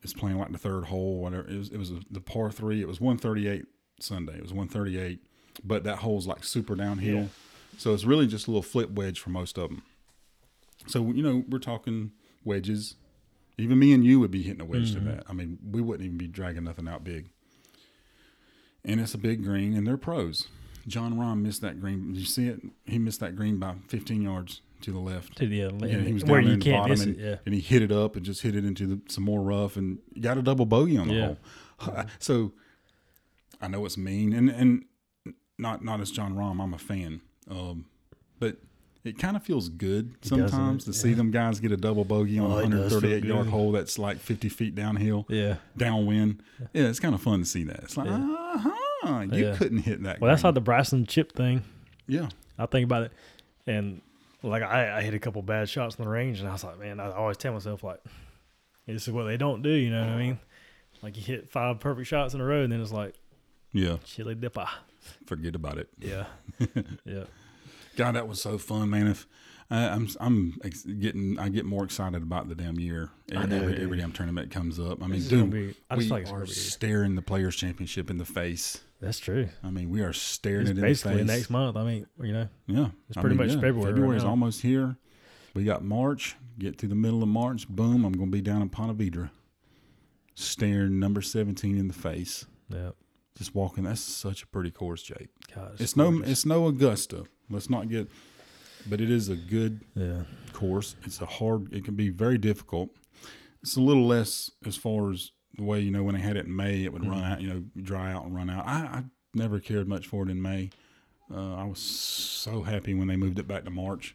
is playing like the third hole, whatever. It was the par 3. It was 138 Sunday. It was 138, but that hole's like super downhill. Yeah. So it's really just a little flip wedge for most of them. So, we're talking wedges. Even me and you would be hitting a wedge to that. I mean, we wouldn't even be dragging nothing out big. and it's a big green, and they're pros. Jon Rahm missed that green. Did you see it? He missed that green by 15 yards to the left. Yeah, he was down where you can't miss it. Yeah. And he hit it up and just hit it into some more rough and got a double bogey on the hole. Mm-hmm. So I know it's mean, and not as Jon Rahm. I'm a fan, but it kind of feels good sometimes to see them guys get a double bogey on a 138-yard hole that's like 50 feet downhill, downwind. Yeah, it's kind of fun to see that. It's like, you couldn't hit that. Well, that's like the Bryson chip thing. Yeah. I think about it, and like I hit a couple bad shots on the range, and I was like, man, I always tell myself, like, this is what they don't do, you know what I mean? Like, you hit 5 perfect shots in a row, and then it's like, chili dipper. Forget about it. Yeah. Yeah. God, that was so fun, man. If I get more excited about the damn year. Every damn tournament comes up. I mean, we are staring the Players Championship in the face. That's true. I mean, we are staring it in the face. Basically next month. I mean, you know. Yeah. It's pretty much February. February is almost here. We got March. Get through the middle of March. Boom. I'm going to be down in Ponte Vedra staring number 17 in the face. Yep. Just walking. That's such a pretty course, Jake. God, it's no Augusta. Let's not get, but it is a good course. It's it can be very difficult. It's a little less as far as the way, you know, when they had it in May, it would run out, you know, dry out and run out. I never cared much for it in May. I was so happy when they moved it back to March,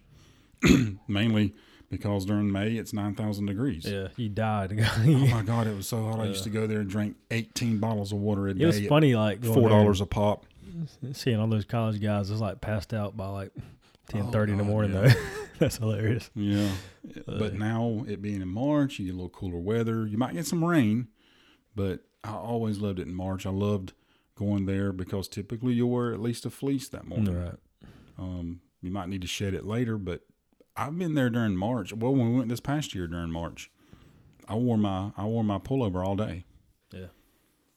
mainly because during May it's 9,000 degrees. Yeah, you died. Oh my God, it was so hot. I used to go there and drink 18 bottles of water a day. It was funny, like $4 a pop. Seeing all those college guys is like passed out by like 10:30 in the morning though. That's hilarious. Yeah, but now it being in March, you get a little cooler weather. You might get some rain, but I always loved it in March. I loved going there because typically you'll wear at least a fleece that morning. Right. You might need to shed it later, but I've been there during March. Well, when we went this past year during March, I wore my pullover all day. Yeah,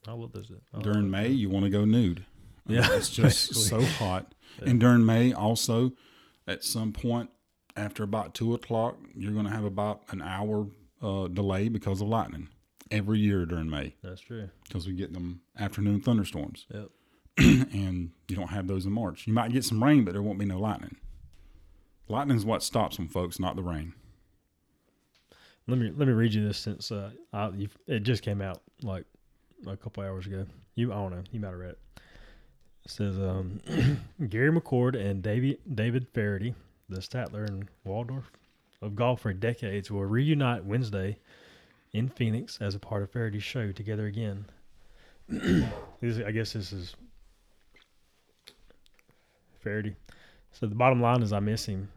I love those. During May, you want to go nude. Yeah, it's just so hot. Yeah. And during May, also, at some point after about 2:00, you're going to have about an hour delay because of lightning every year during May. That's true. Because we get them afternoon thunderstorms. Yep. And you don't have those in March. You might get some rain, but there won't be no lightning. Lightning's what stops them, folks, not the rain. Let me read you this since it just came out like a couple hours ago. I don't know. You might have read it. It says Gary McCord and David Faraday, the Statler and Waldorf of golf for decades, will reunite Wednesday in Phoenix as a part of Faraday's show together again. I guess this is Faraday. So the bottom line is I miss him,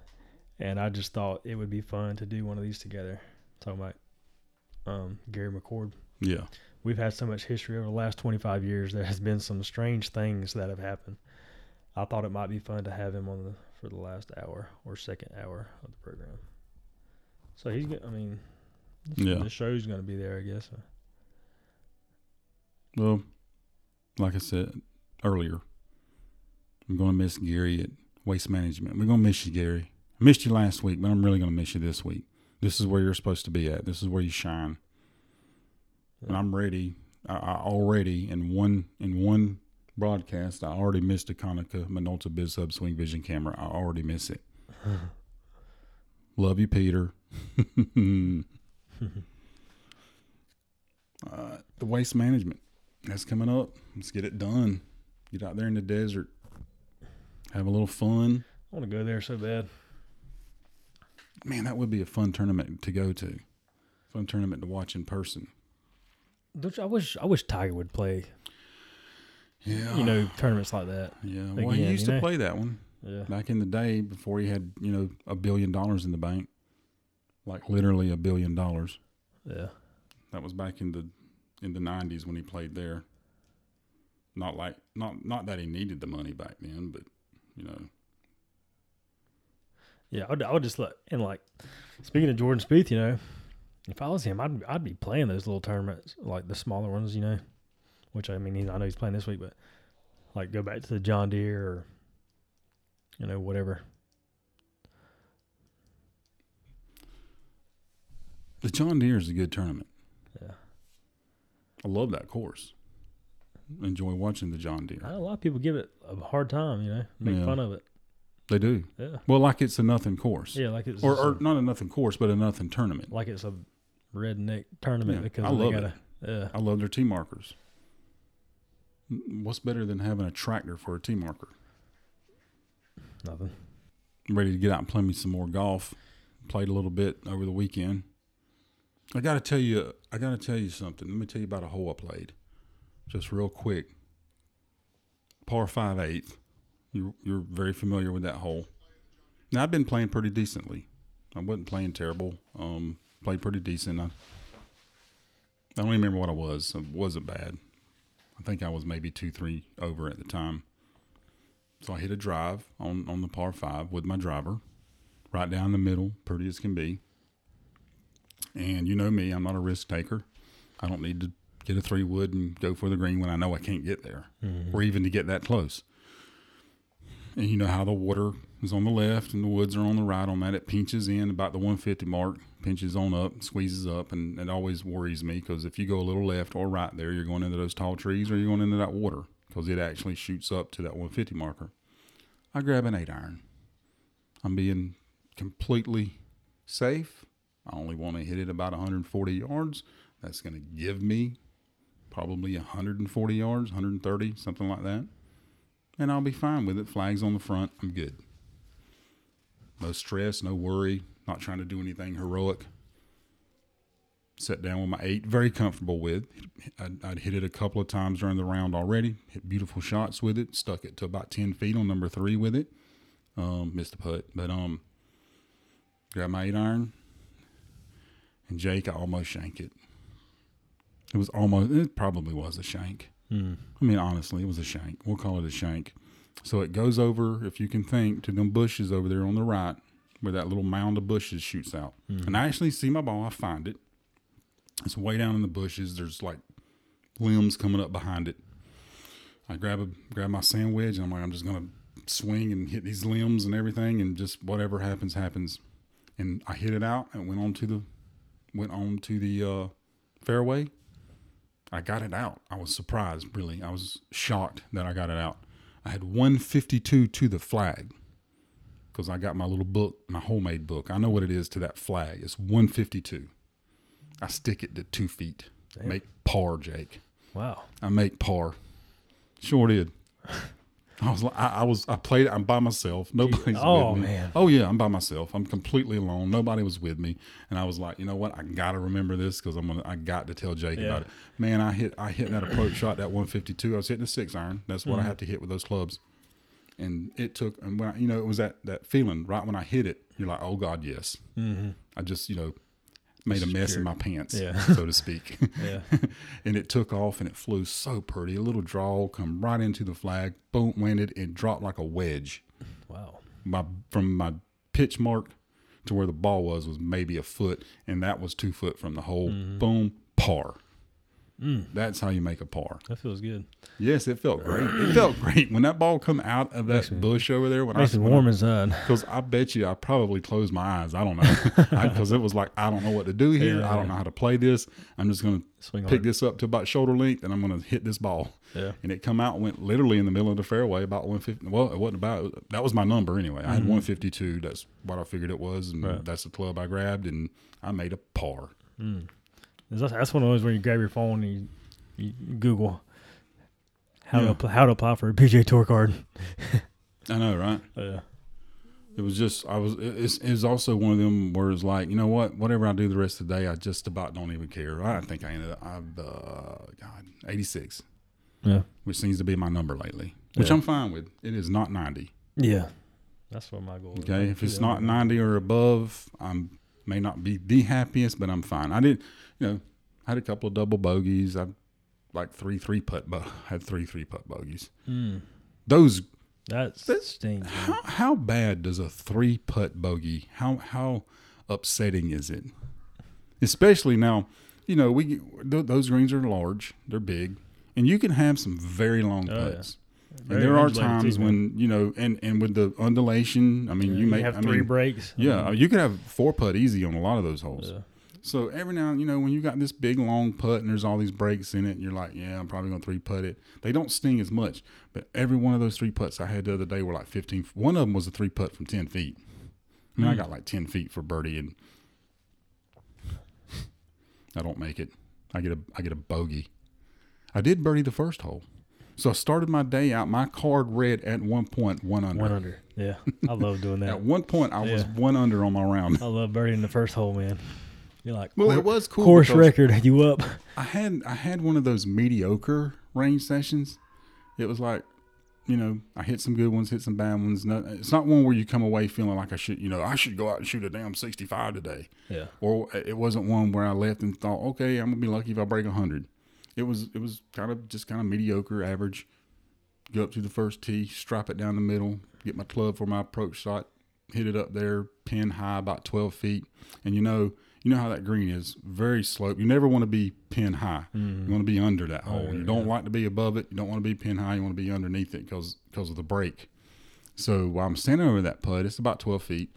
and I just thought it would be fun to do one of these together. So I'm like, Gary McCord. Yeah. We've had so much history over the last 25 years. There has been some strange things that have happened. I thought it might be fun to have him on for the last hour or second hour of the program. So he's going to, I mean, the show's going to be there, I guess. Well, like I said earlier, I'm going to miss Gary at Waste Management. We're going to miss you, Gary. I missed you last week, but I'm really going to miss you this week. This is where you're supposed to be at. This is where you shine. And I'm ready. I already in one broadcast, I already missed a Konica Minolta BizHub Swing Vision camera. I already miss it. Love you, Peter. The Waste Management. That's coming up. Let's get it done. Get out there in the desert. Have a little fun. I want to go there so bad. Man, that would be a fun tournament to go to. Fun tournament to watch in person. I wish Tiger would play. Yeah, you know, tournaments like that. Yeah, well, he used to play that one back in the day before he had, you know, $1 billion in the bank, like literally $1 billion. Yeah, that was back in the 90s when he played there. Not that he needed the money back then, but you know. Yeah, I would just look and like speaking of Jordan Spieth, you know. If I was him, I'd be playing those little tournaments, like the smaller ones, you know, which, I mean, I know he's playing this week, but, like, go back to the John Deere or, you know, whatever. The John Deere is a good tournament. Yeah. I love that course. enjoy watching the John Deere. A lot of people give it a hard time, you know, make fun of it. They do. Yeah. Well, like it's a nothing course. Yeah, like it's or not a nothing course, but a nothing tournament. Like it's a redneck tournament because they got yeah. I love their tee markers. What's better than having a tractor for a tee marker? Nothing. I'm ready to get out and play me some more golf. Played a little bit over the weekend. I gotta tell you something. Let me tell you about a hole I played, just real quick. Par 5/8. You're very familiar with that hole. Now I've been playing pretty decently. I wasn't playing terrible. Played pretty decent. I don't even remember what I was. It wasn't bad. I think I was maybe 2-3 over at the time. So I hit a drive on the par 5 with my driver, right down the middle, pretty as can be. And you know me, I'm not a risk taker. I don't need to get a 3-wood and go for the green when I know I can't get there, or even to get that close. And you know how the water is on the left and the woods are on the right on that. It pinches in about the 150 mark, pinches on up, squeezes up, and it always worries me because if you go a little left or right there, you're going into those tall trees or you're going into that water because it actually shoots up to that 150 marker. I grab an 8-iron. I'm being completely safe. I only want to hit it about 140 yards. That's going to give me probably 140 yards, 130, something like that. And I'll be fine with it. Flags on the front. I'm good. No stress, no worry. Not trying to do anything heroic. Sat down with my 8. Very comfortable with. I'd hit it a couple of times during the round already. Hit beautiful shots with it. Stuck it to about 10 feet on number 3 with it. Missed the putt. But grabbed my 8-iron. And Jake, I almost shanked it. It probably was a shank. I mean, honestly, it was a shank. We'll call it a shank. So it goes over, if you can think, to them bushes over there on the right where that little mound of bushes shoots out. And I actually see my ball. I find it. It's way down in the bushes. There's like limbs coming up behind it. I grab my sand wedge, and I'm like, I'm just going to swing and hit these limbs and everything, and just whatever happens, happens. And I hit it out and went on to the fairway. I got it out. I was surprised, really. I was shocked that I got it out. I had 152 to the flag because I got my little book, my homemade book. I know what it is to that flag. It's 152. I stick it to 2 feet. Damn. Make par, Jake. Wow. I make par. Sure did. I played it. I'm by myself. Nobody's with me. Oh, man. Oh, yeah. I'm by myself. I'm completely alone. Nobody was with me. And I was like, you know what? I got to remember this because I got to tell Jake about it. Man, I hit that approach shot, that 152. I was hitting a 6-iron. That's what I have to hit with those clubs. And it took, and when it was that feeling right when I hit it, you're like, oh, God, yes. I just, made a mess in my pants, so to speak. And it took off and it flew so pretty. A little draw, come right into the flag, boom, landed, and dropped like a wedge. Wow. From my pitch mark to where the ball was maybe a foot, and that was 2 foot from the hole. Boom, par. That's how you make a par. That feels good. Yes, it felt great. It felt great. When that ball come out of that bush over there. Makes it warm inside. Because I bet you I probably closed my eyes. I don't know. Because it was like, I don't know what to do here. Yeah. I don't know how to play this. I'm just going to pick this up to about shoulder length, and I'm going to hit this ball. Yeah. And it come out and went literally in the middle of the fairway, about 150. Well, it wasn't about. That was my number anyway. I had 152. That's what I figured it was, and that's the club I grabbed, and I made a par. That's one of those where you grab your phone and you Google how to apply for a PGA Tour card. I know, right? Yeah. It was just it was also one of them where it's like, you know what? Whatever I do the rest of the day, I just about don't even care. I think I ended up 86. Yeah. Which seems to be my number lately, which I'm fine with. It is not 90. Yeah. That's what my goal is. Okay, if it's not 90 or above, I'm may not be the happiest, but I'm fine. I did, had a couple of double bogeys. I like three three-putt bogeys. Those that stinks. How bad does a three-putt bogey? How upsetting is it? Especially now, those greens are large, they're big, and you can have some very long putts. Yeah. And there are times when, and with the undulation, you may have three breaks. Yeah, you could have 4-putt easy on a lot of those holes. Yeah. So every now and, you know, when you got this big long putt and there's all these breaks in it, and you're like, yeah, I'm probably going to three putt it. They don't sting as much, but every one of those three putts I had the other day were like 15. One of them was a three putt from 10 feet. I mean, I got like 10 feet for birdie and I don't make it. I get a bogey. I did birdie the first hole. So I started my day out. My card read at one point 1 under. 1 under. Yeah. I love doing that. At one point I was 1 under on my round. I love birdieing the first hole, man. You're like, well, it was cool. Course record, you up? I had one of those mediocre range sessions. It was like, you know, I hit some good ones, hit some bad ones. It's not one where you come away feeling like I should go out and shoot a damn 65 today. Yeah. Or it wasn't one where I left and thought, okay, I'm gonna be lucky if I break 100. It was kind of mediocre, average. Go up to the first tee, strap it down the middle, get my club for my approach shot, hit it up there, pin high about 12 feet, and you know how that green is, very slope. You never want to be pin high. Mm-hmm. You want to be under that hole. You don't like to be above it. You don't want to be pin high. You want to be underneath it because of the break. So while I'm standing over that putt, it's about 12 feet.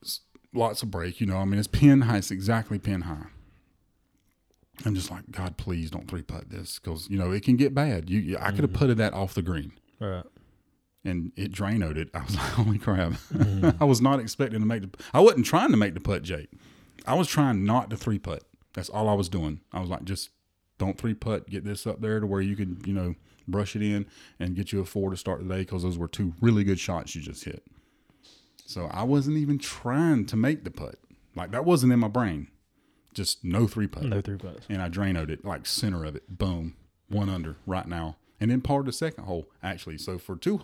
It's lots of break. You know, I mean, it's pin high. It's exactly pin high. I'm just like, God, please don't three putt this because, you know, it can get bad. I could have putted that off the green. Right. And it drainoed it. I was like, holy crap. Mm-hmm. I was not expecting to make the – I wasn't trying to make the putt, Jake. I was trying not to three putt. That's all I was doing. I was like, just don't three putt. Get this up there to where you can, you know, brush it in and get you a 4 to start the day because those were two really good shots you just hit. So I wasn't even trying to make the putt. Like that wasn't in my brain. Just no three putt. No three putts. And I drainoed it, like center of it. Boom. 1 under right now. And then parred the second hole, actually. So for 3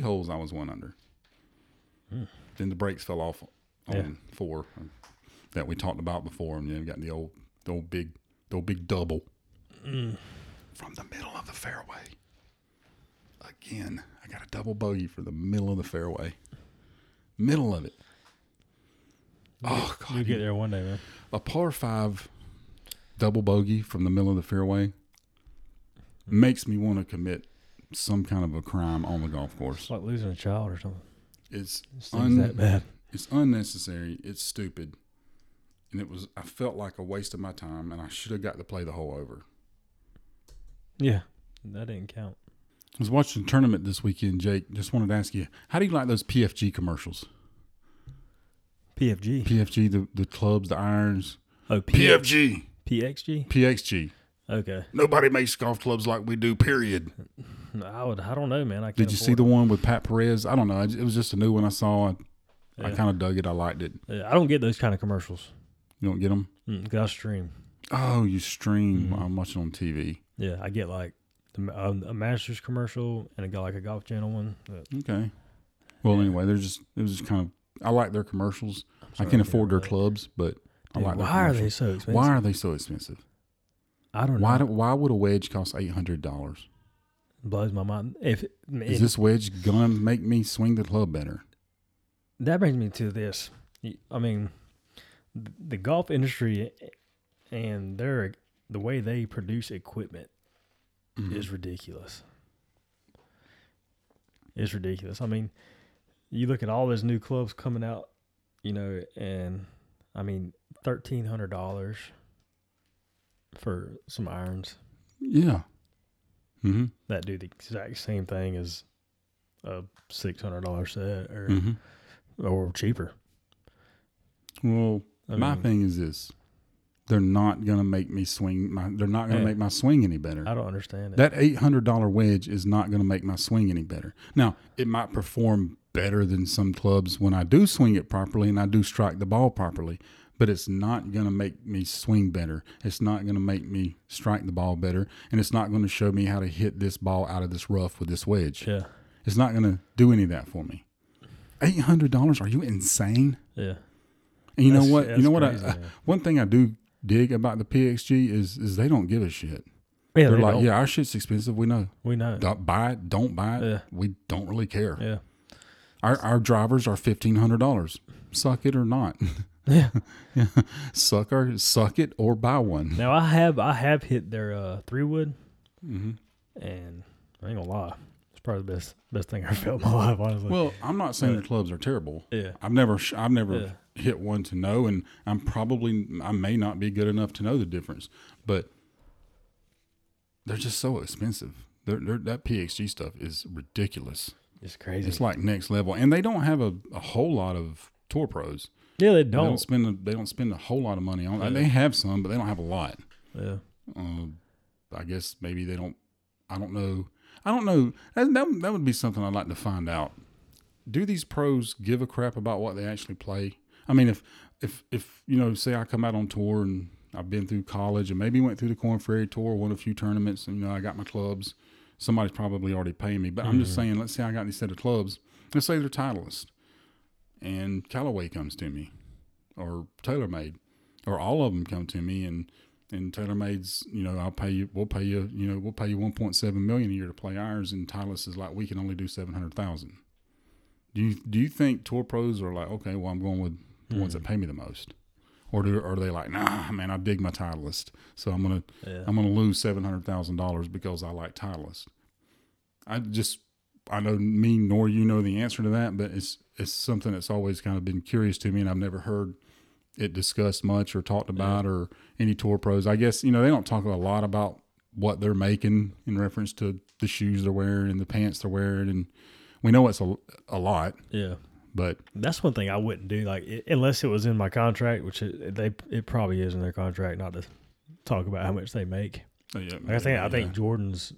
holes, I was 1 under. Mm. Then the breaks fell off on 4. That we talked about before, and then we got the old big double from the middle of the fairway. Again, I got a double bogey for the middle of the fairway, middle of it. Oh God! You'll get there one day, man. A par 5 double bogey from the middle of the fairway makes me want to commit some kind of a crime on the golf course. It's like losing a child or something. That bad. It's unnecessary. It's stupid. And I felt like a waste of my time, and I should have got to play the hole over. Yeah, that didn't count. I was watching a tournament this weekend, Jake. Just wanted to ask you, how do you like those PFG commercials? PFG, the clubs, the irons. Oh, PFG. PXG? PXG. Okay. Nobody makes golf clubs like we do, period. I don't know, man. I can't Did you see the one with Pat Perez? I don't know. It was just a new one I saw. I kind of dug it. I liked it. Yeah, I don't get those kind of commercials. You don't get them? Because I stream. Oh, you stream. Mm-hmm. I'm watching on TV. Yeah, I get like a Masters commercial and I got like a Golf Channel one. Okay. Well, anyway, it was just kind of, I like their commercials. I can't afford their clubs, but I like their commercials. Why are they so expensive? Why are they so expensive? I don't know. Why would a wedge cost $800? Blows my mind. Does this wedge going to make me swing the club better? That brings me to this. I mean, the golf industry and the way they produce equipment is ridiculous. It's ridiculous. I mean, you look at all those new clubs coming out, you know, and I mean, $1,300 for some irons. Yeah. Mm-hmm. That do the exact same thing as a $600 set or cheaper. Well, my thing is this: they're not gonna make me swing. They're not gonna make my swing any better. I don't understand it. That $800 wedge is not gonna make my swing any better. Now, it might perform better than some clubs when I do swing it properly and I do strike the ball properly, but it's not gonna make me swing better. It's not gonna make me strike the ball better, and it's not gonna show me how to hit this ball out of this rough with this wedge. Yeah, it's not gonna do any of that for me. $800? Are you insane? Yeah. And you know what? Crazy, one thing I do dig about the PXG is they don't give a shit. Yeah, They're like, don't. Yeah, our shit's expensive. We know. Buy it. Don't buy it. Yeah. We don't really care. Yeah. Our drivers are $1,500. Suck it or not. Yeah. Yeah. Suck it or buy one. Now I have hit their 3-wood, and I ain't gonna lie, it's probably the best thing I ever felt in my life, honestly. Well, I'm not saying the clubs are terrible. Yeah, I've never hit one to know, and I may not be good enough to know the difference, but they're just so expensive. That PXG stuff is ridiculous. It's crazy. It's like next level, and they don't have a whole lot of tour pros. Yeah, they don't. They don't spend a whole lot of money on. Yeah. They have some, but they don't have a lot. Yeah. I guess maybe they don't. I don't know. That would be something I'd like to find out. Do these pros give a crap about what they actually play? I mean, if you know, say I come out on tour and I've been through college and maybe went through the Korn Ferry Tour, won a few tournaments, and, you know, I got my clubs. Somebody's probably already paying me, but I'm just saying, let's say I got these set of clubs. Let's say they're Titleist, and Callaway comes to me, or TaylorMade, or all of them come to me, and TaylorMade's, you know, we'll pay you $1.7 million a year to play ours, and Titleist is like, we can only do 700,000. Do you think tour pros are like, okay, well, I'm going with the ones that pay me the most, or are they like, nah, man, I dig my Titleist, so I'm gonna lose $700,000 because I like Titleist? I know me nor you know the answer to that, but it's something that's always kind of been curious to me, and I've never heard it discussed much or talked about or any tour pros. I guess, you know, they don't talk a lot about what they're making in reference to the shoes they're wearing and the pants they're wearing. And we know it's a lot. Yeah. But that's one thing I wouldn't do. Like, unless it was in my contract, which it probably is in their contract, not to talk about how much they make. Oh, yeah, like I think Jordan's,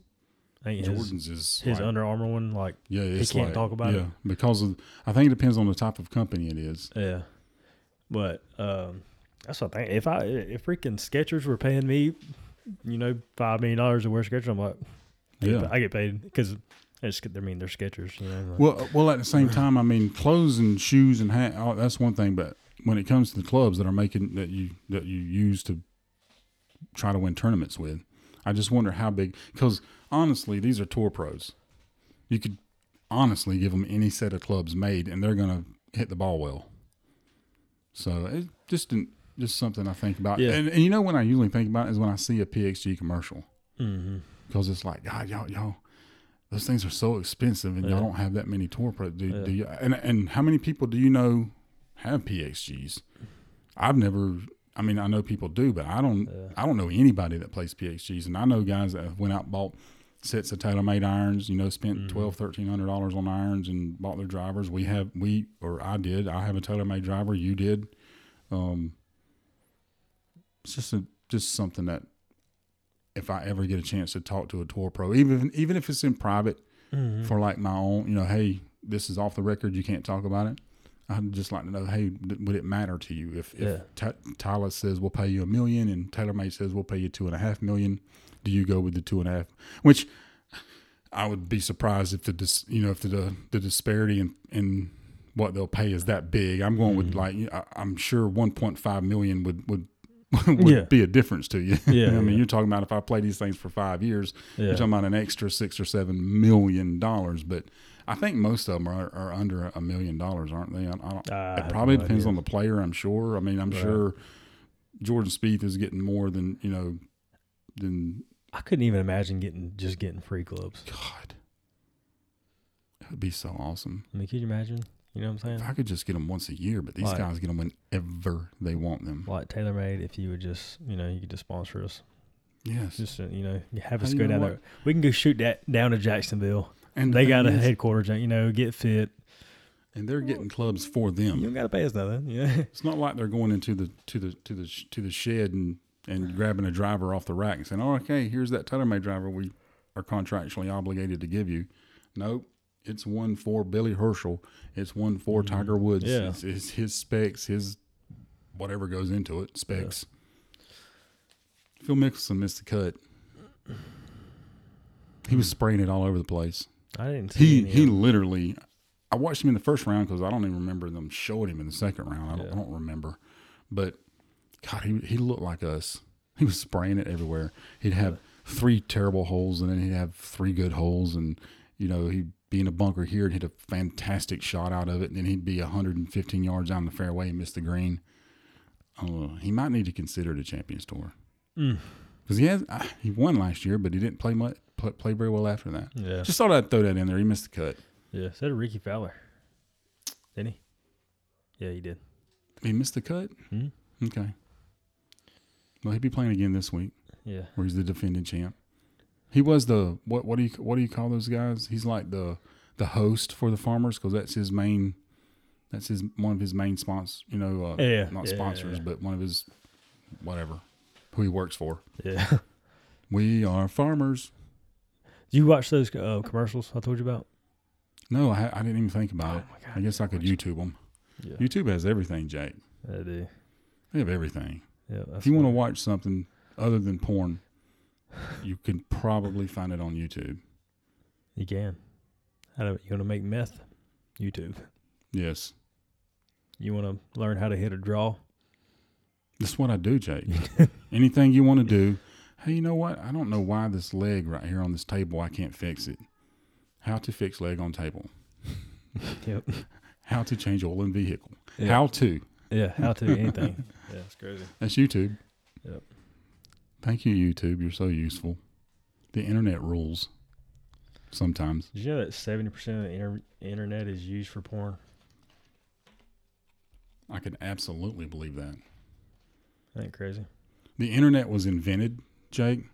his Under Armour one, like, yeah, he can't talk about it. Yeah, because I think it depends on the type of company it is. Yeah. But that's what I think. If freaking Skechers were paying me, you know, $5 million to wear Skechers, I'm like, yeah, I get paid because they're Skechers. You know? Like, well, at the same time, I mean, clothes and shoes and hat, that's one thing. But when it comes to the clubs that are making that you use to try to win tournaments with, I just wonder how big. Because honestly, these are tour pros. You could honestly give them any set of clubs made, and they're gonna hit the ball well. So it just something I think about. Yeah. And you know when I usually think about it is when I see a PXG commercial. Mm-hmm. Because it's like, God, y'all, those things are so expensive, and y'all don't have that many tour pros. Do you? And how many people do you know have PXGs? I've never. I mean, I know people do, but I don't. Yeah. I don't know anybody that plays PXGs, and I know guys that went out and bought sets of TaylorMade irons, you know, spent $1,200-$1,300 on irons and bought their drivers. I have a TaylorMade driver, you did. It's just something that if I ever get a chance to talk to a tour pro, even if it's in private for like my own, you know, hey, this is off the record, you can't talk about it, I'd just like to know, hey, would it matter to you if Tyler says we'll pay you $1 million and TaylorMade says we'll pay you $2.5 million? Do you go with the 2.5? Which I would be surprised if the disparity in what they'll pay is that big. I'm going with I'm sure 1.5 million would be a difference to you. Yeah, I mean, you're talking about if I play these things for 5 years, you're talking about an extra $6 or $7 million. But I think most of them are under $1 million, aren't they? It probably depends on the player. I'm sure. I mean, I'm sure Jordan Spieth is getting more than, you know, than. I couldn't even imagine getting free clubs. God, it would be so awesome. I mean, could you imagine? You know what I'm saying? If I could just get them once a year, but these guys get them whenever they want them. Like TaylorMade, if you would just, you know, you could just sponsor us. Yes. Just, you know, have us go down there. We can go shoot that down to Jacksonville. And they got a headquarters, you know, get fit. And they're getting clubs for them. You don't got to pay us nothing. Yeah. It's not like they're going into the shed and grabbing a driver off the rack and saying, oh, okay, here's that TaylorMade driver we are contractually obligated to give you. Nope. It's one for Billy Herschel. It's one for Tiger Woods. Yeah. It's his specs, his whatever goes into it, specs. Yeah. Phil Mickelson missed the cut. He was spraying it all over the place. I didn't see it. He literally – I watched him in the first round because I don't even remember them showing him in the second round. I don't remember. But – God, he looked like us. He was spraying it everywhere. He'd have 3 terrible holes, and then he'd have 3 good holes. And, you know, he'd be in a bunker here and hit a fantastic shot out of it. And then he'd be 115 yards down the fairway and miss the green. He might need to consider the Champions Tour. Because he won last year, but he didn't play much. play very well after that. Yeah. Just thought I'd throw that in there. He missed the cut. Yeah. So did Ricky Fowler. Didn't he? Yeah, he did. He missed the cut? Mm-hmm. Okay. Well, he'll be playing again this week. Yeah. Where he's the defending champ. He was the what do you call those guys? He's like the host for the Farmers, because that's his main one of his main sponsors, you know, but one of his whatever, who he works for. Yeah. We are farmers. Do you watch those commercials I told you about? No, I didn't even think about it. My God, I guess I could YouTube them. Yeah. YouTube has everything, Jake. They do. They have everything. Yeah, if you want to watch something other than porn, you can probably find it on YouTube. You can. You want to make meth? YouTube. Yes. You want to learn how to hit a draw? That's what I do, Jake. Anything you want to do. Hey, you know what? I don't know why this leg right here on this table, I can't fix it. How to fix leg on table. Yep. How to change oil in vehicle. Yep. How to. Yeah, how to anything. Yeah, it's crazy. That's YouTube. Yep. Thank you, YouTube. You're so useful. The internet rules sometimes. Did you know that 70% of the internet is used for porn? I could absolutely believe that. Ain't crazy. The internet was invented, Jake.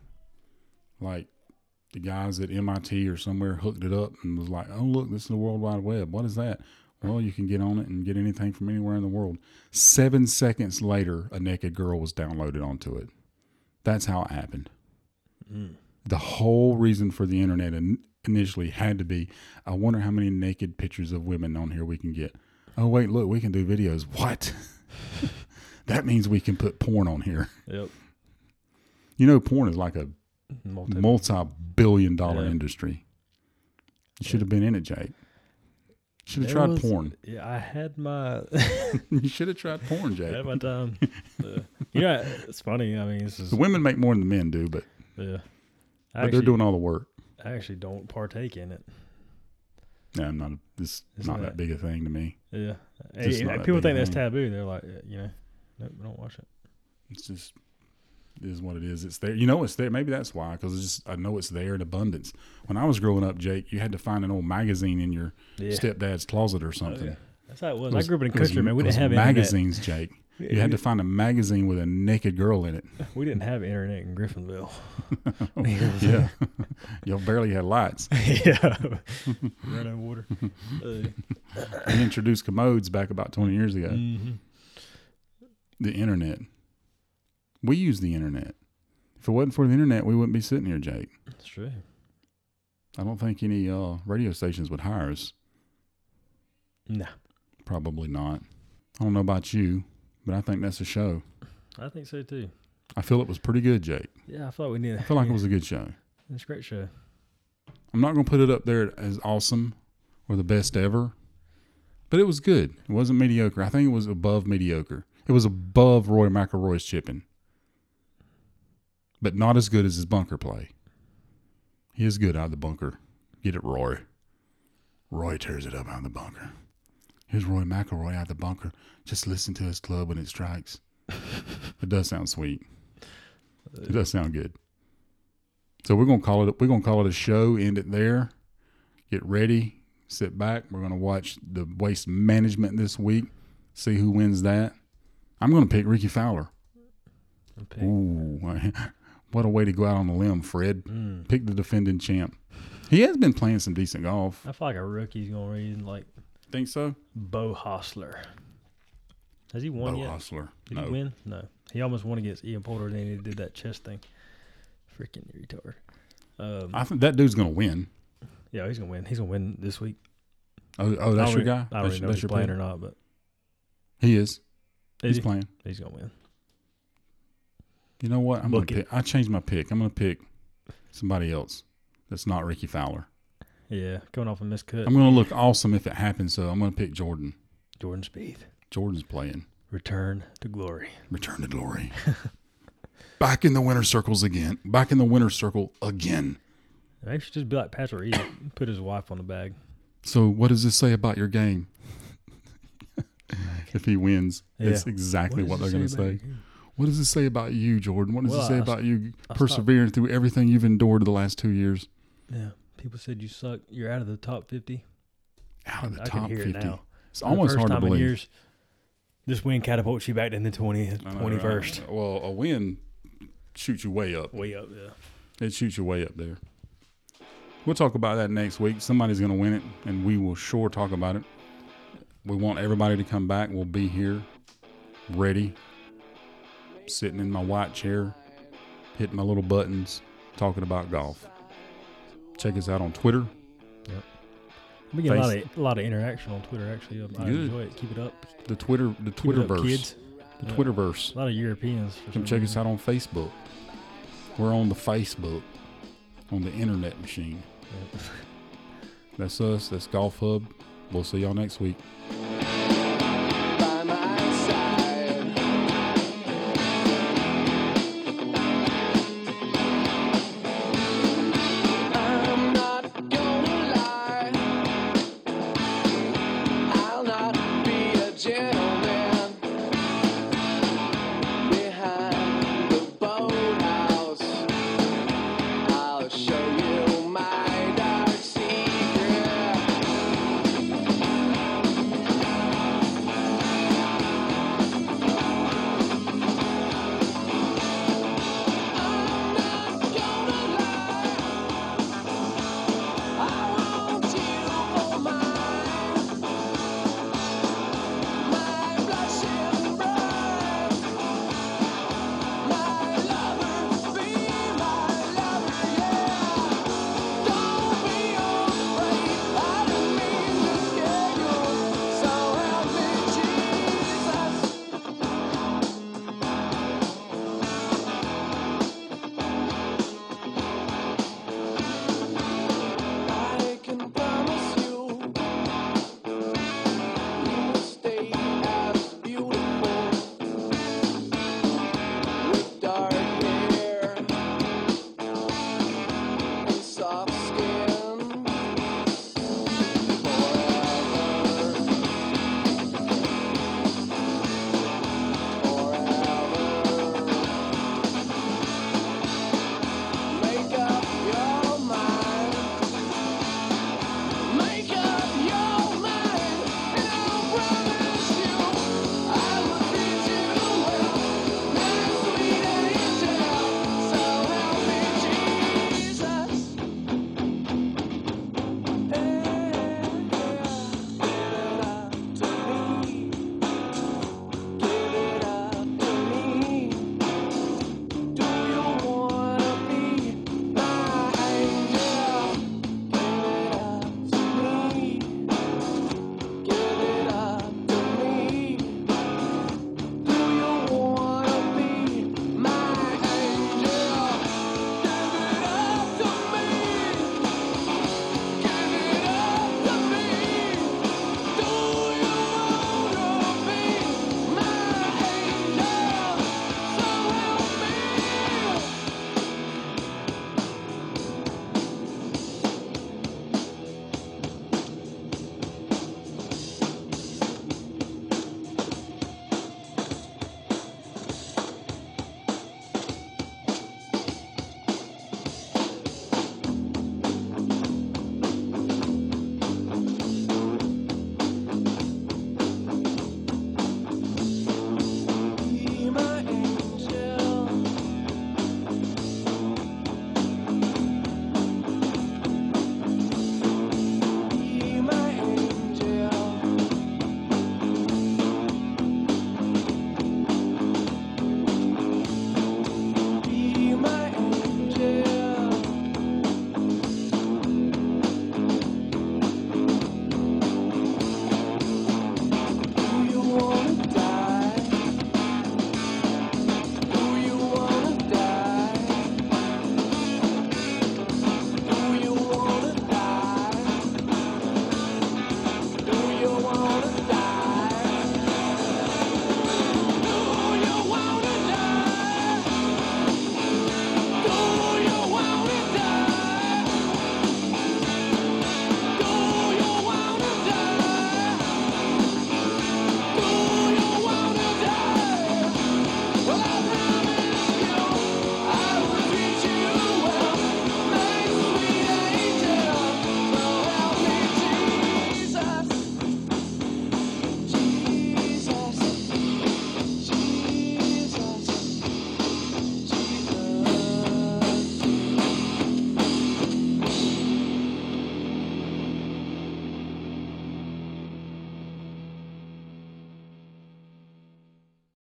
Like the guys at MIT or somewhere hooked it up and was like, oh, look, this is the World Wide Web. What is that? Well, you can get on it and get anything from anywhere in the world. 7 seconds later, a naked girl was downloaded onto it. That's how it happened. Mm. The whole reason for the internet initially had to be, I wonder how many naked pictures of women on here we can get. Oh, wait, look, we can do videos. What? That means we can put porn on here. Yep. You know, porn is like a multi-billion dollar industry. You should have been in it, Jake. Should have tried porn. Yeah, I had my... You should have tried porn, Jake. I had my time. Yeah, it's funny. I mean, the women make more than the men do, but... Yeah. But they're doing all the work. I actually don't partake in it. No, I'm not... It's not that big a thing to me. Yeah. People think that's taboo. They're like, you know... Nope, don't watch it. It's just, it is what it is. It's there. You know it's there. Maybe that's why, because I know it's there in abundance. When I was growing up, Jake, you had to find an old magazine in your stepdad's closet or something. Oh, yeah. That's how it was. I grew up in a country, man. We didn't have magazines, Jake. You had to find a magazine with a naked girl in it. We didn't have internet in Griffinville. Yeah. You barely had lights. Yeah. Running water. We introduced commodes back about 20 years ago. Mm-hmm. The internet. We use the internet. If it wasn't for the internet, we wouldn't be sitting here, Jake. That's true. I don't think any radio stations would hire us. No. Probably not. I don't know about you, but I think that's a show. I think so, too. I feel it was pretty good, Jake. Yeah, I feel like we need it. I feel like it was a good show. It's a great show. I'm not going to put it up there as awesome or the best ever, but it was good. It wasn't mediocre. I think it was above mediocre. It was above Roy McIlroy's chipping, but not as good as his bunker play. He is good out of the bunker. Get it, Roy. Roy tears it up out of the bunker. Here's Roy McIlroy out of the bunker. Just listen to his club when it strikes. It does sound sweet. It does sound good. So we're gonna call it. We're gonna call it a show. End it there. Get ready. Sit back. We're gonna watch the Waste Management this week. See who wins that. I'm going to pick Ricky Fowler. Ooh, what a way to go out on a limb, Fred. Mm. Pick the defending champ. He has been playing some decent golf. I feel like a rookie's going to read like. Think so? Beau Hossler. Has he won yet? Beau Hossler. Did he win? No. He almost won against Ian Poulter, then he did that chess thing. Freaking retard. I think that dude's going to win. Yeah, he's going to win. He's going to win this week. Oh, that's your guy? I don't really know if he's playing or not, but. He is. He's playing. He's going to win. You know what? I changed my pick. I'm going to pick somebody else that's not Ricky Fowler. Yeah, coming off a missed cut. I'm going to look awesome if it happens, so I'm going to pick Jordan. Jordan Spieth. Jordan's playing. Return to glory. Return to glory. Back in the winner's circles again. Back in the winner's circle again. They should just be like Patrick Reed and put his wife on the bag. So what does this say about your game? If he wins, it's exactly what they're going to say. What does it say about you, Jordan? What does it say about you persevering through everything you've endured the last 2 years? Yeah. People said you suck. You're out of the top 50. Out of the top 50. I can hear it now. It's almost hard to believe. Years, this win catapults you back in the 21st. Right. Well, a win shoots you way up. Way up, yeah. It shoots you way up there. We'll talk about that next week. Somebody's going to win it, and we will sure talk about it. We want everybody to come back. We'll be here, ready, sitting in my white chair, hitting my little buttons, talking about golf. Check us out on Twitter. Yep. We get a lot of interaction on Twitter, actually. I enjoy it. Keep it up. The Twitterverse. The Twitterverse. A lot of Europeans. Come check us out on Facebook. We're on the Facebook, on the internet machine. Yep. That's us. That's Golf Hub. We'll see y'all next week.